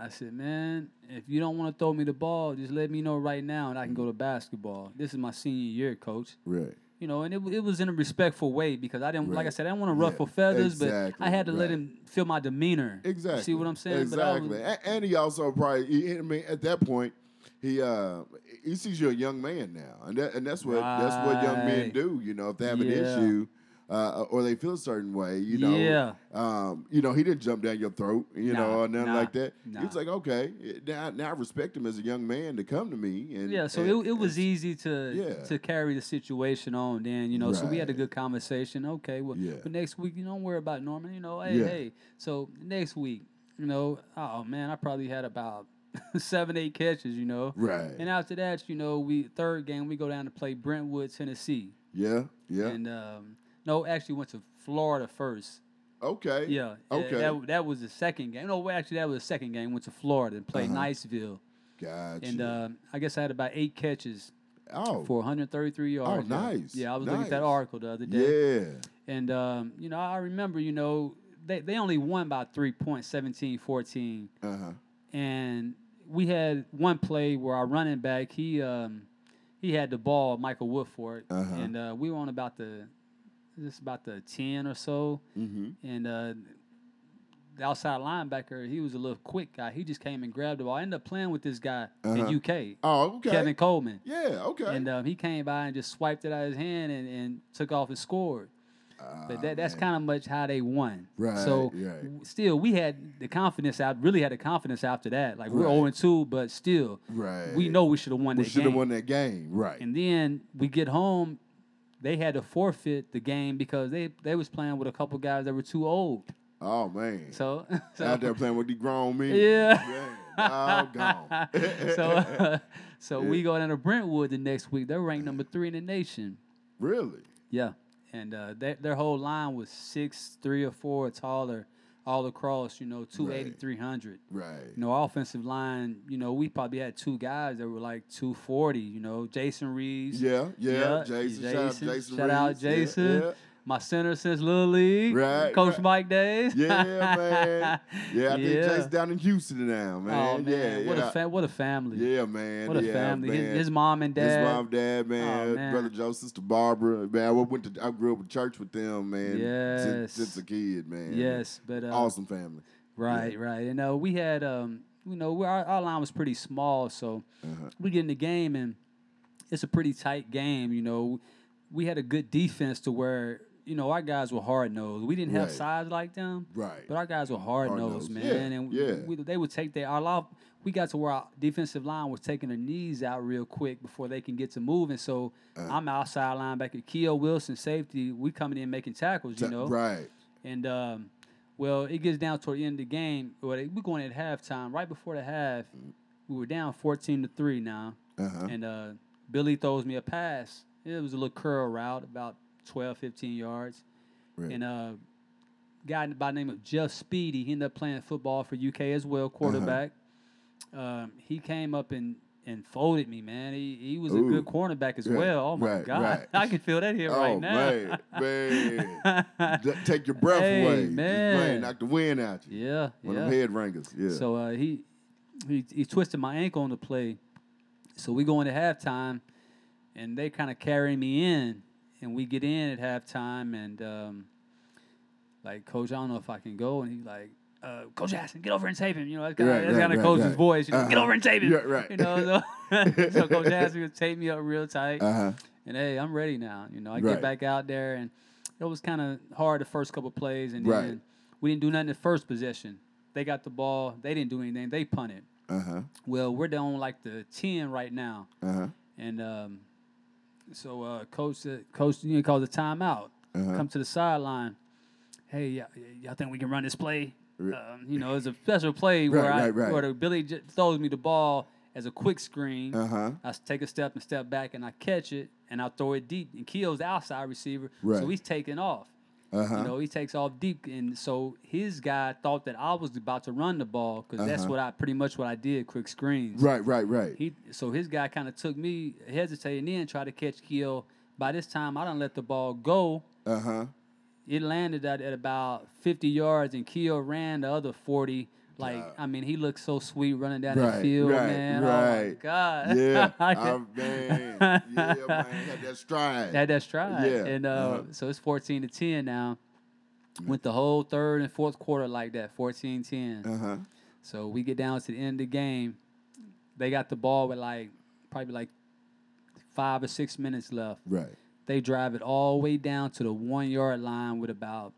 I said, man, if you don't want to throw me the ball, just let me know right now, and I can mm-hmm. go to basketball. This is my senior year, coach. Right. You know, and it it was in a respectful way because I didn't, right. like I said, I didn't want to ruffle yeah, feathers, exactly, but I had to right. let him feel my demeanor. Exactly. You see what I'm saying? Exactly. But was, and he also probably, he, I mean, at that point, he uh, he sees you're a young man now, and that, and that's what right. that's what young men do. You know, if they have yeah. an issue uh, or they feel a certain way, you know, yeah. um, you know, he didn't jump down your throat, you nah, know, or nothing nah, like that. Nah. He was like, okay, now, now I respect him as a young man to come to me. And yeah, so and, it it was easy to yeah. to carry the situation on. Then you know, right. so we had a good conversation. Okay, well, yeah. but next week, you know, don't worry about it, Norman. You know, hey, yeah. hey. So next week, you know, oh man, I probably had about seven, eight catches, you know. Right. And after that, you know, we third game we go down to play Brentwood, Tennessee. Yeah, yeah. And um. No, actually went to Florida first. Okay. Yeah. Okay. That, that was the second game. No, actually, that was the second game. Went to Florida and played uh-huh. Niceville. Gotcha. And uh, I guess I had about eight catches. Oh. For one hundred thirty-three yards. Oh, nice. Yeah, I was nice. looking at that article the other day. Yeah. And, um, you know, I remember, you know, they, they only won by three points, seventeen fourteen. Uh-huh. And we had one play where our running back, he um, he had the ball, Michael Woodford, uh-huh. and uh, we were on about the just about the ten or so. Mm-hmm. And uh, the outside linebacker, he was a little quick guy. He just came and grabbed the ball. I ended up playing with this guy uh-huh. in U K. Oh, okay. Kevin Coleman. Yeah, okay. And um, he came by and just swiped it out of his hand and, and took off and scored. But that, that's kind of much how they won. Right. So right. still, we had the confidence out. Really had the confidence after that. Like we're right. zero and two, but still, right. we know we should have won we that game. We should have won that game. Right. And then we get home. They had to forfeit the game because they they was playing with a couple guys that were too old. Oh man. So, so out there playing with the grown men. Yeah. yeah. Oh, gone. so uh, so yeah. we go down to Brentwood the next week. They're ranked number three in the nation. Really? Yeah. And uh, their their whole line was six, three or four taller, all across. You know, two eighty, three hundred. Right. You know, our offensive line. You know, we probably had two guys that were like two forty. You know, Jason Reeves. Yeah, yeah. yeah Jason, Jason, shout out Jason. Shout out Jason. Yeah, yeah. My center since Little League. Right. Coach right. Mike Days. Yeah, man. Yeah, I think yeah. Jason down in Houston now, man. Oh, man. Yeah, what yeah. a fa- what a family. Yeah, man. What a yeah, family. Man. His, his mom and dad. His mom, dad, man. Oh, man. Brother Joe, sister Barbara. Man, I went to I grew up in church with them, man. Yes. Since, since a kid, man. Yes, but uh, awesome family. Right, yeah. right. And uh, we had, um, you know, we, our, our line was pretty small, so uh-huh. we get in the game and it's a pretty tight game, you know. We had a good defense to where. You know, our guys were hard-nosed. We didn't have right. size like them. Right. But our guys were hard-nosed, hard-nosed. man. Yeah. And yeah. We, they would take their – our law, we got to where our defensive line was taking their knees out real quick before they can get to moving. So, uh, I'm outside linebacker. Keo Wilson, safety, we coming in making tackles, you know. Right. And, um, well, it gets down toward the end of the game. Well, they, we're going at halftime. Right before the half, we were down fourteen to three now. Uh-huh. And uh, Billy throws me a pass. It was a little curl route, about – twelve, fifteen yards. Right. And a guy by the name of Jeff Speedy, he ended up playing football for U K as well, quarterback. Uh-huh. Um, he came up and, and folded me, man. He he was Ooh. a good cornerback as right. well. Oh, my right. God. Right. I can feel that here oh, right now. Oh, man. man. Take your breath hey, away. man. Just, man. Knock the wind out you. Yeah, One yeah. of them head wringers. Yeah. So uh, he, he, he twisted my ankle on the play. So we go into halftime, and they kind of carry me in. And we get in at halftime, and um, like, Coach, I don't know if I can go. And he's like, uh, Coach Jackson, get over and tape him. You know, that's kind right, of right, right, Coach's right. voice. You know, uh-huh. Get over and tape him. Yeah, right. You know, so, so Coach Jackson would tape me up real tight. Uh-huh. And, hey, I'm ready now. You know, I right. get back out there. And it was kind of hard the first couple of plays. And then right. we didn't do nothing the first possession. They got the ball. They didn't do anything. They punted. Uh-huh. Well, we're down like the ten right now. Uh-huh. And – um So, uh, coach, uh, coach, you know, called a timeout. Uh-huh. Come to the sideline. Hey, y'all, y'all think we can run this play? Um, you know, it's a special play right, where right, I, right. where the Billy j- throws me the ball as a quick screen. Uh-huh. I take a step and step back, and I catch it, and I throw it deep. And Keo's the outside receiver, right. so he's taking off. Uh-huh. You know, he takes off deep, and so his guy thought that I was about to run the ball because uh-huh. that's what I pretty much what I did, quick screens. Right, right, right. He so his guy kind of took me, hesitated, and then tried to catch Keo. By this time, I done let the ball go. Uh huh. It landed at, at about fifty yards, and Keo ran the other forty. Like uh, I mean, he looked so sweet running down right, the field, right, man. Right. Oh my God. Yeah, oh, man. Yeah, man. Had that stride. Had that stride. Yeah. And uh, uh-huh. so it's fourteen to ten now. Went the whole third and fourth quarter like that, fourteen ten. Uh huh. So we get down to the end of the game. They got the ball with like probably like five or six minutes left. Right. They drive it all the way down to the one yard line with about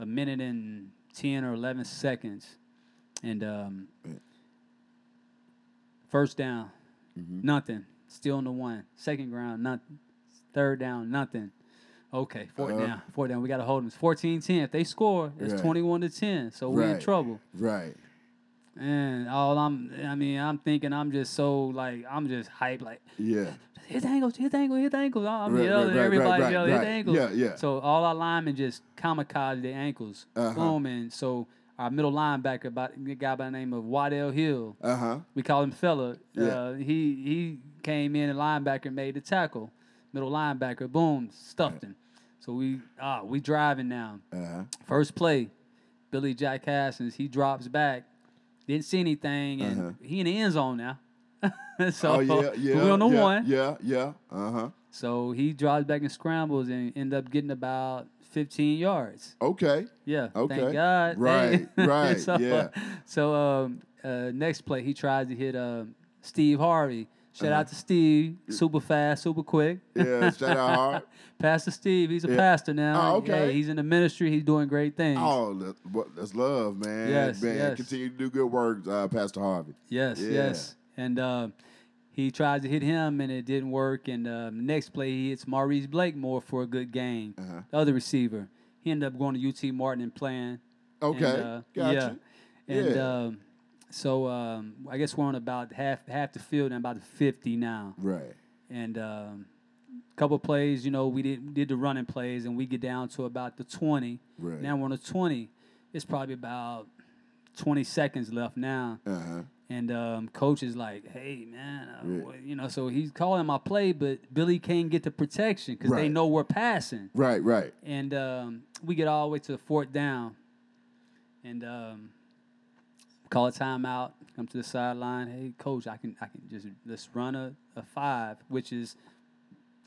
a minute and ten or eleven seconds. And um, first down, mm-hmm. nothing. Still on the one. Second ground, nothing. Third down, nothing. Okay, fourth uh-huh. down, fourth down. We got to hold them. It's fourteen ten. If they score, it's right. twenty-one to ten. So we're right. in trouble. Right. And all I'm, I mean, I'm thinking I'm just so, like, I'm just hyped. Like, yeah. His ankles, his ankles, his ankles. I'm right, yelling. Right, right, everybody's right, yelling, right, his right. ankles. Yeah, yeah. So all our linemen just kamikaze their ankles. Uh-huh. Boom. And so our middle linebacker, by, a guy by the name of Waddell Hill. Uh-huh. We call him Fella. Yeah. Uh, he he came in and linebacker and made the tackle. Middle linebacker, boom, stuffed him. So we ah we driving now. Uh-huh. First play, Billy Jack Hasses, he drops back. Didn't see anything, and uh-huh. he in the end zone now. so oh, yeah, yeah, we on the yeah, one. Yeah, yeah, uh-huh. So he drives back and scrambles and end up getting about fifteen yards. Okay. Yeah. Okay. Thank God. Right, right, so, yeah. So um, uh, next play, he tries to hit uh, Steve Harvey. Shout uh-huh. out to Steve. Super fast, super quick. Yeah, shout out Harvey. Pastor Steve, he's a yeah. pastor now. Oh, okay. Hey, he's in the ministry. He's doing great things. Oh, that's love, man. Yes, man, yes. Continue to do good work, uh, Pastor Harvey. Yes, yeah. yes. And uh, he tries to hit him, and it didn't work. And uh, next play, he hits Maurice Blakemore for a good game, uh-huh. the other receiver. He ended up going to U T Martin and playing. Okay, and, uh, gotcha. Yeah. And yeah. Uh, so um, I guess we're on about half half the field and about the fifty now. Right. And a um, couple of plays, you know, we did, did the running plays, and we get down to about the twenty. Right. Now we're on the twenty. It's probably about twenty seconds left now. Uh-huh. And um, coach is like, hey, man, uh, yeah. you know, so he's calling my play, but Billy can't get the protection because right. they know we're passing. Right, right. And um, we get all the way to the fourth down. And um, call a timeout, come to the sideline. Hey, coach, I can I can just let's run a, a five, which is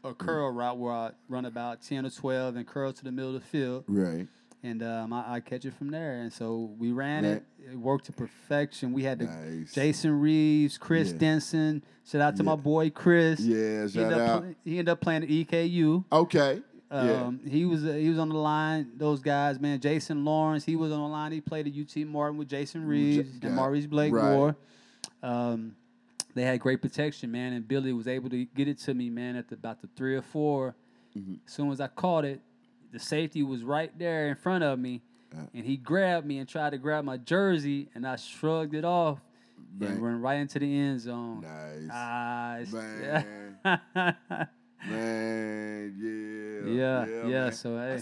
a curl mm-hmm. route where I run about ten or twelve and curl to the middle of the field. Right. And um, I, I catch it from there. And so we ran right. it. It worked to perfection. We had the nice. Jason Reeves, Chris yeah. Denson. Shout out to yeah. my boy, Chris. Yeah, shout he out. Play, he ended up playing at E K U. Okay. Um, yeah. He was uh, he was on the line, those guys, man. Jason Lawrence, he was on the line. He played at U T Martin with Jason Reeves J- and Maurice Blakemore. Right. Um, they had great protection, man. And Billy was able to get it to me, man, at the, about the three or four. Mm-hmm. As soon as I caught it, the safety was right there in front of me, uh, and he grabbed me and tried to grab my jersey, and I shrugged it off bang. and went right into the end zone. Nice. Uh, man. Yeah. man, yeah. Yeah, yeah, yeah man. So, hey.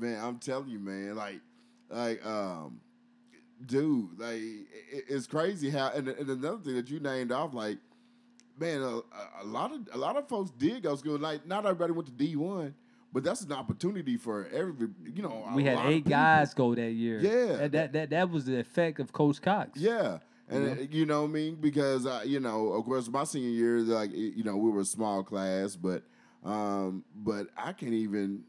Man, I'm telling you, man, like, like um, dude, like, it, it's crazy how, and, and another thing that you named off, like, man, a, a lot of a lot of folks did go to school. Like, not everybody went to D one. But that's an opportunity for every, you know. We had eight guys go that year. Yeah, that that that, that was the effect of Coach Cox. Yeah, and mm-hmm. it, you know what I mean, because uh, you know, of course, my senior year, like you know, we were a small class, but um, but I can't even.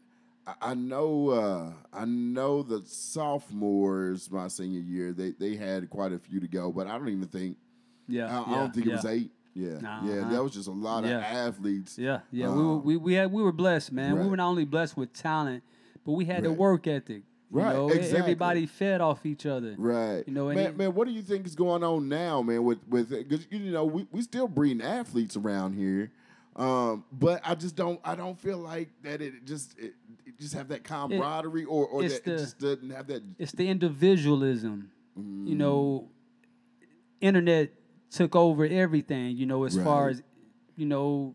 I, I know, uh, I know the sophomores my senior year, they they had quite a few to go, but I don't even think. Yeah, I, yeah, I don't think yeah. it was eight. Yeah, uh-huh. yeah, that was just a lot of yeah. athletes. Yeah, yeah, um, we were, we we had we were blessed, man. Right. We were not only blessed with talent, but we had right. the work ethic. You right, know? Exactly. Everybody fed off each other. Right, you know. Man, it, man, what do you think is going on now, man? With with because you know we we still breeding athletes around here, um, but I just don't I don't feel like that it just it, it just have that camaraderie it, or or that the, it just doesn't have that. It's the individualism, mm. you know. Internet took over everything, you know, as right. far as, you know,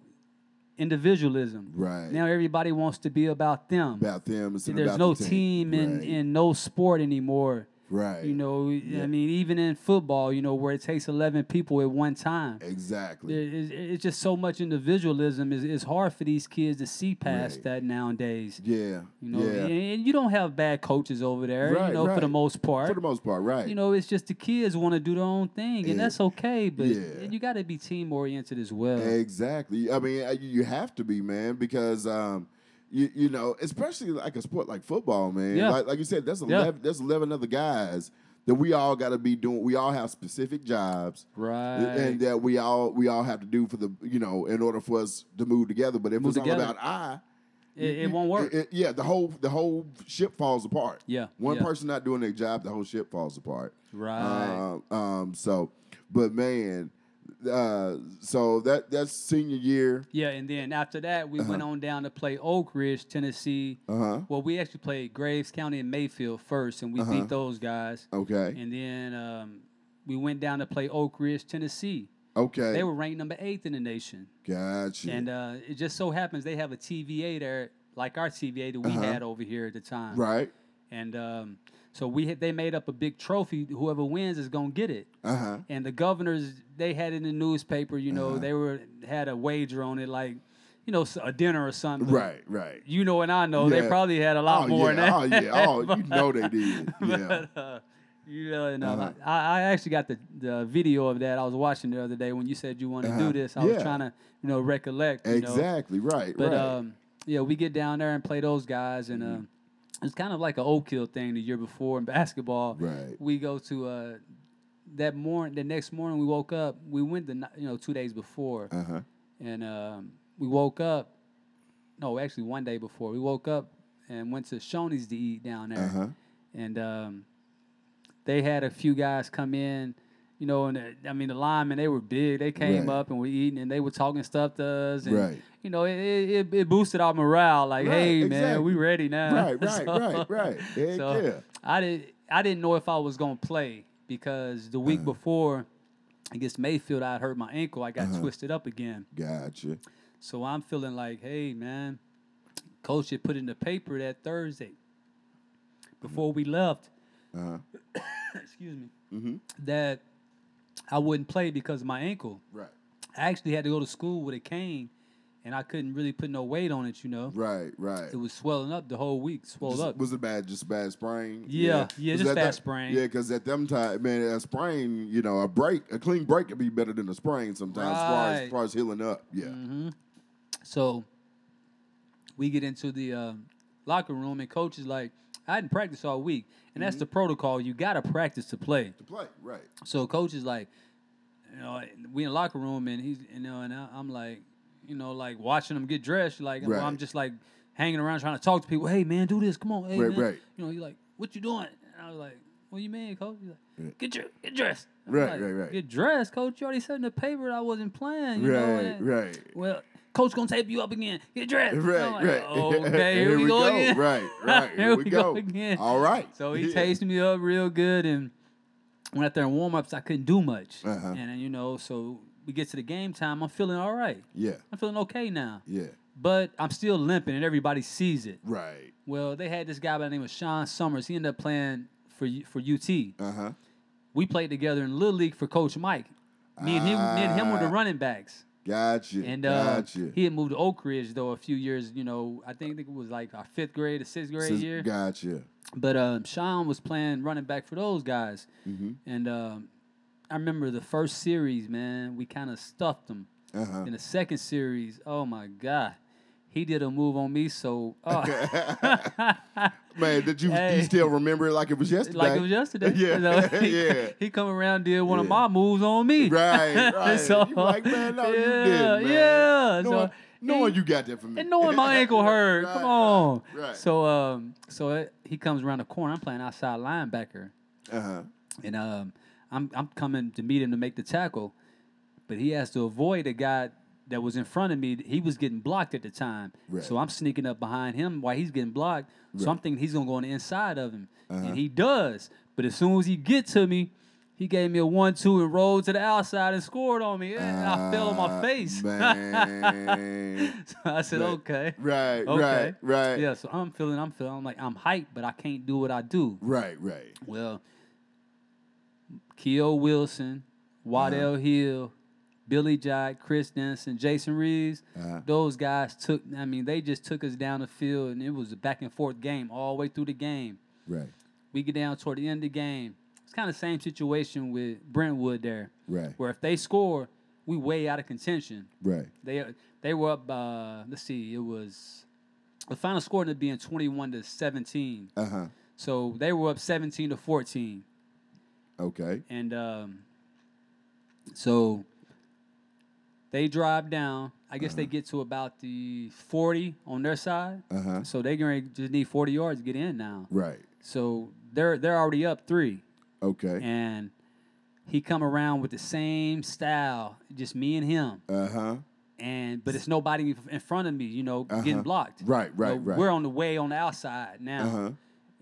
individualism. Right. Now everybody wants to be about them. About them. There's about no the team, team and, right. and no sport anymore. Right. You know, yeah. I mean, even in football, you know, where it takes eleven people at one time. Exactly. It's, it's just so much individualism. It's, it's hard for these kids to see past right. that nowadays. Yeah. You know, yeah. and you don't have bad coaches over there, right, you know, right. for the most part. For the most part, right. You know, it's just the kids want to do their own thing, and yeah. that's okay, but yeah. you got to be team-oriented as well. Exactly. I mean, you have to be, man, because um, – You you know, especially like a sport like football, man. Yeah. Like like you said, that's eleven yeah. that's eleven other guys that we all gotta be doing. We all have specific jobs. Right. And that we all we all have to do for the you know, in order for us to move together. But if move it's together. all about I it, it won't work. It, it, yeah, the whole the whole ship falls apart. Yeah. One yeah. person not doing their job, the whole ship falls apart. Right. Um, um so but man, Uh, so that that's senior year. Yeah, and then after that, we uh-huh. went on down to play Oak Ridge, Tennessee. Uh-huh. Well, we actually played Graves County and Mayfield first, and we uh-huh. beat those guys. Okay. And then um, we went down to play Oak Ridge, Tennessee. Okay. They were ranked number eighth in the nation. Gotcha. And uh, it just so happens they have a T V A there, like our T V A that we uh-huh. had over here at the time. Right. And um, So we had, they made up a big trophy. Whoever wins is gonna get it. Uh-huh. And the governors, they had it in the newspaper. You know, uh-huh. they were had a wager on it, like, you know, a dinner or something. Right, right. You know, and I know yeah. they probably had a lot oh, more. Yeah. Than that. Oh yeah, oh but, you know they did. Yeah. But, uh, you know, and, uh, uh-huh. I, I actually got the, the video of that. I was watching the other day when you said you wanted uh-huh. to do this. I yeah. was trying to, you know, recollect. You exactly know. Right. But right. Um, yeah, we get down there and play those guys and. Mm-hmm. Uh, It's kind of like an Oak Hill thing the year before in basketball. Right. We go to uh, that morning. The next morning we woke up. We went the you know two days before, uh-huh. and um, we woke up. No, actually one day before we woke up and went to Shoney's to eat down there, uh-huh. and um, they had a few guys come in. You know, and the, I mean, the linemen, they were big. They came right. up and were eating, and they were talking stuff to us. And, right. you know, it, it it boosted our morale. Like, right, hey, exactly. man, we ready now. Right, right, so, right, right. Heck so yeah. I, did, I didn't know if I was going to play because the week uh-huh. before against Mayfield, I hurt my ankle. I got uh-huh. twisted up again. Gotcha. So I'm feeling like, hey, man, Coach had put in the paper that Thursday before we left. Uh-huh. excuse me. Mm-hmm. That I wouldn't play because of my ankle. Right. I actually had to go to school with a cane, and I couldn't really put no weight on it, you know. Right, right. It was swelling up the whole week, swelled just, up. Was it bad, just a bad sprain? Yeah, yeah, yeah just bad sprain. Yeah, because at them time, man, a sprain, you know, a break, a clean break could be better than a sprain sometimes right. as, far as, as far as healing up. Yeah. Mm-hmm. So we get into the uh, locker room, and coach is like, I didn't practice all week. And that's mm-hmm. the protocol. You got to practice to play. To play, right. So coach is like, you know, we in the locker room, and he's, you know, and I, I'm like, you know, like watching them get dressed. Like, right. I'm just like hanging around trying to talk to people. Hey, man, do this. Come on. Hey, right, man. Right. You know, he's like, what you doing? And I was like, what you mean, coach? He's like, right. get, your, get dressed. I'm right, like, right, right. Get dressed, coach. You already said in the paper that I wasn't playing. You right, know? And, right. Well, coach gonna tape you up again. Get dressed. Right, like, right. Okay, here, here we go, go again. Right, right. Here, here we go. go again. All right. So he yeah. taped me up real good, and went out there in warm-ups. I couldn't do much, uh-huh. and then, you know, so we get to the game time. I'm feeling all right. Yeah, I'm feeling okay now. Yeah, but I'm still limping, and everybody sees it. Right. Well, they had this guy by the name of Sean Summers. He ended up playing for for U T. Uh huh. We played together in Little League for Coach Mike. Me and him, uh, me and him were the running backs. Gotcha. And uh, gotcha. he had moved to Oak Ridge though a few years. You know, I think, I think it was like our fifth grade or sixth grade Six, year. Gotcha. But um, Sean was playing running back for those guys, mm-hmm. and um, I remember the first series, man. We kind of stuffed him. Uh-huh. In the second series, oh my God, he did a move on me. So, oh. man, did you, hey. you still remember it like it was yesterday? Like it was yesterday. yeah, you know, he, yeah. He come around, did one yeah. of my moves on me. Right, right. so, you like, man, no, yeah, you did, man. Yeah, no, so, I, Knowing he, you got that for me. And knowing my ankle hurt. Right, come on. Right, right. So um, so it, he comes around the corner. I'm playing outside linebacker. Uh-huh. And um, I'm I'm coming to meet him to make the tackle. But he has to avoid a guy that was in front of me. He was getting blocked at the time. Right. So I'm sneaking up behind him while he's getting blocked. Right. So I'm thinking he's going to go on the inside of him. Uh-huh. And he does. But as soon as he gets to me, he gave me a one two and rolled to the outside and scored on me. And uh, I fell on my face. Man. so I said, right. okay. Right, okay. right, right. Yeah, so I'm feeling, I'm feeling, I'm like, I'm hyped, but I can't do what I do. Right, right. Well, Keo Wilson, Waddell uh-huh. Hill, Billy Jack, Chris Denson, Jason Reeves, uh-huh. those guys took, I mean, they just took us down the field, and it was a back and forth game all the way through the game. Right. We get down toward the end of the game. It's kind of the same situation with Brentwood there, right? Where if they score, we way out of contention, right? They they were up. Uh, let's see, it was the final score ended up being twenty-one to seventeen. Uh huh. So they were up seventeen to fourteen. Okay. And um, so they drive down. I guess uh-huh. they get to about the forty on their side. Uh huh. So they're gonna just need forty yards to get in now. Right. So they're they're already up three. Okay. And he come around with the same style, just me and him. Uh-huh. And but it's nobody in front of me, you know, uh-huh. getting blocked. Right, right, so right. We're on the way on the outside now. Uh-huh.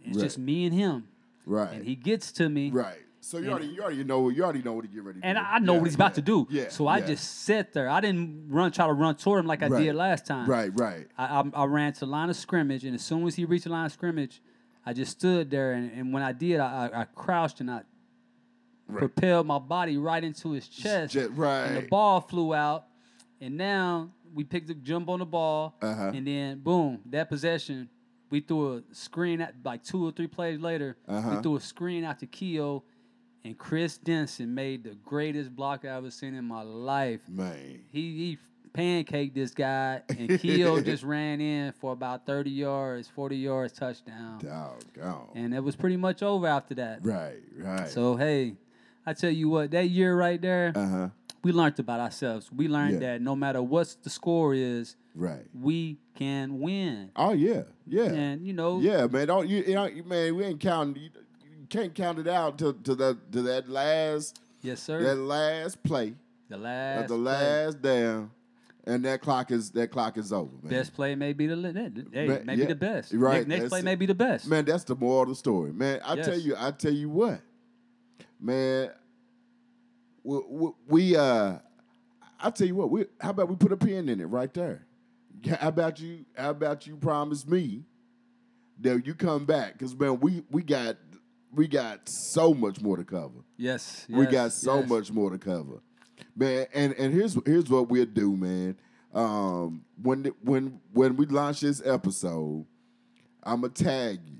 It's right. just me and him. Right. And he gets to me. Right. So you already you already know you already know what to get ready to do. And I know yeah, what he's yeah, about to do. Yeah. So I yeah. just sat there. I didn't run try to run toward him like I right. did last time. Right, right. I, I I ran to line of scrimmage, and as soon as he reached the line of scrimmage, I just stood there, and, and when I did, I, I, I crouched and I right. propelled my body right into his chest. Just, right. And the ball flew out, and now we picked the jump on the ball, uh-huh. and then, boom, that possession, we threw a screen at, like two or three plays later, uh-huh. we threw a screen out to Keo, and Chris Denson made the greatest block I've ever seen in my life. Man. He he pancaked this guy, and Keo just ran in for about thirty yards, forty yards, touchdown. Doggone. And it was pretty much over after that. Right, right. So, hey, I tell you what, that year right there, uh-huh. we learned about ourselves. We learned yeah. that no matter what the score is, right, we can win. Oh, yeah, yeah. And, you know. Yeah, man, don't you, you know, man, we ain't counting. You, can't count it out to to that to that last yes sir that last play the last the last play. down, and that clock is that clock is over, man. Best play may be the hey, man, maybe yeah, the best right next, next play it. may be the best, man. That's the moral of the story, man. I yes. tell you, I tell you what, man. We, we, we uh, I tell you what, we how about we put a pin in it right there? How about you? How about you promise me that you come back? Because man, we we got. We got so much more to cover. Yes, yes we got so yes. much more to cover, man. And and here's here's what we'll do, man. Um, when the, when when we launch this episode, I'ma tag you.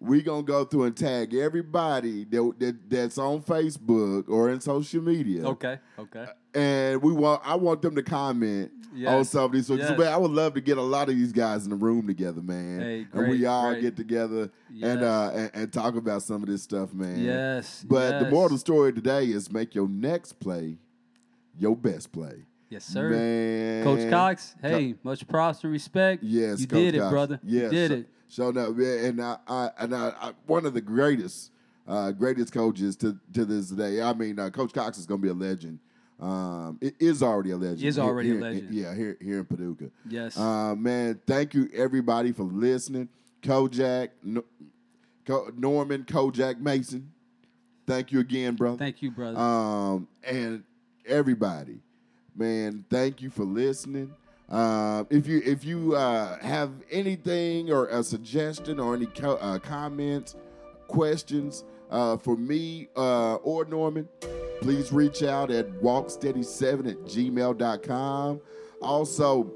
We gonna go through and tag everybody that, that that's on Facebook or in social media. Okay, okay. And we want I want them to comment yes. on some of these. So, yes. man, I would love to get a lot of these guys in the room together, man. Hey, great, and we all great. get together yes. and, uh, and and talk about some of this stuff, man. Yes. But yes. the moral story today is make your next play your best play. Yes, sir. Man. Coach Cox, hey, Co- much props and respect. Yes, you Coach did Cox. it, brother. Yes, you did so- it. So no, and I, I and I, I, one of the greatest, uh, greatest coaches to, to this day. I mean, uh, Coach Cox is going to be a legend. Um, it is already a legend. Is already here, a legend. Here, yeah, here here in Paducah. Yes. Uh, man, thank you everybody for listening. Kojak, no, Co, Norman Kojak Mason, thank you again, brother. Thank you, brother. Um, and everybody, man, thank you for listening. Uh, if you if you uh, have anything or a suggestion or any co- uh, comments, questions uh, for me uh, or Norman, please reach out at walksteady seven at gmail dot com. Also,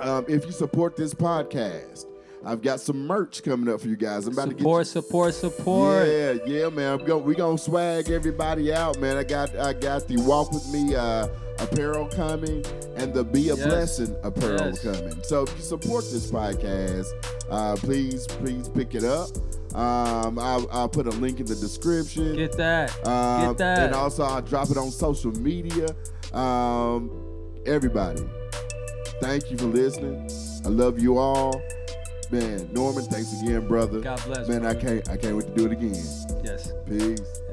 um, if you support this podcast, I've got some merch coming up for you guys. I'm about support, to get support, support, support. Yeah, yeah, man. We're gonna, we gonna swag everybody out, man. I got I got the Walk With Me uh, apparel coming and the Be a yes. Blessing apparel yes. coming. So if you support this podcast, uh, please, please pick it up. Um, I'll, I'll put a link in the description. Get that. Um, get that. And also, I'll drop it on social media. Um, everybody, thank you for listening. I love you all. Man, Norman, thanks again, brother. God bless. Man, brother. I can't I can't wait to do it again. Yes. Peace.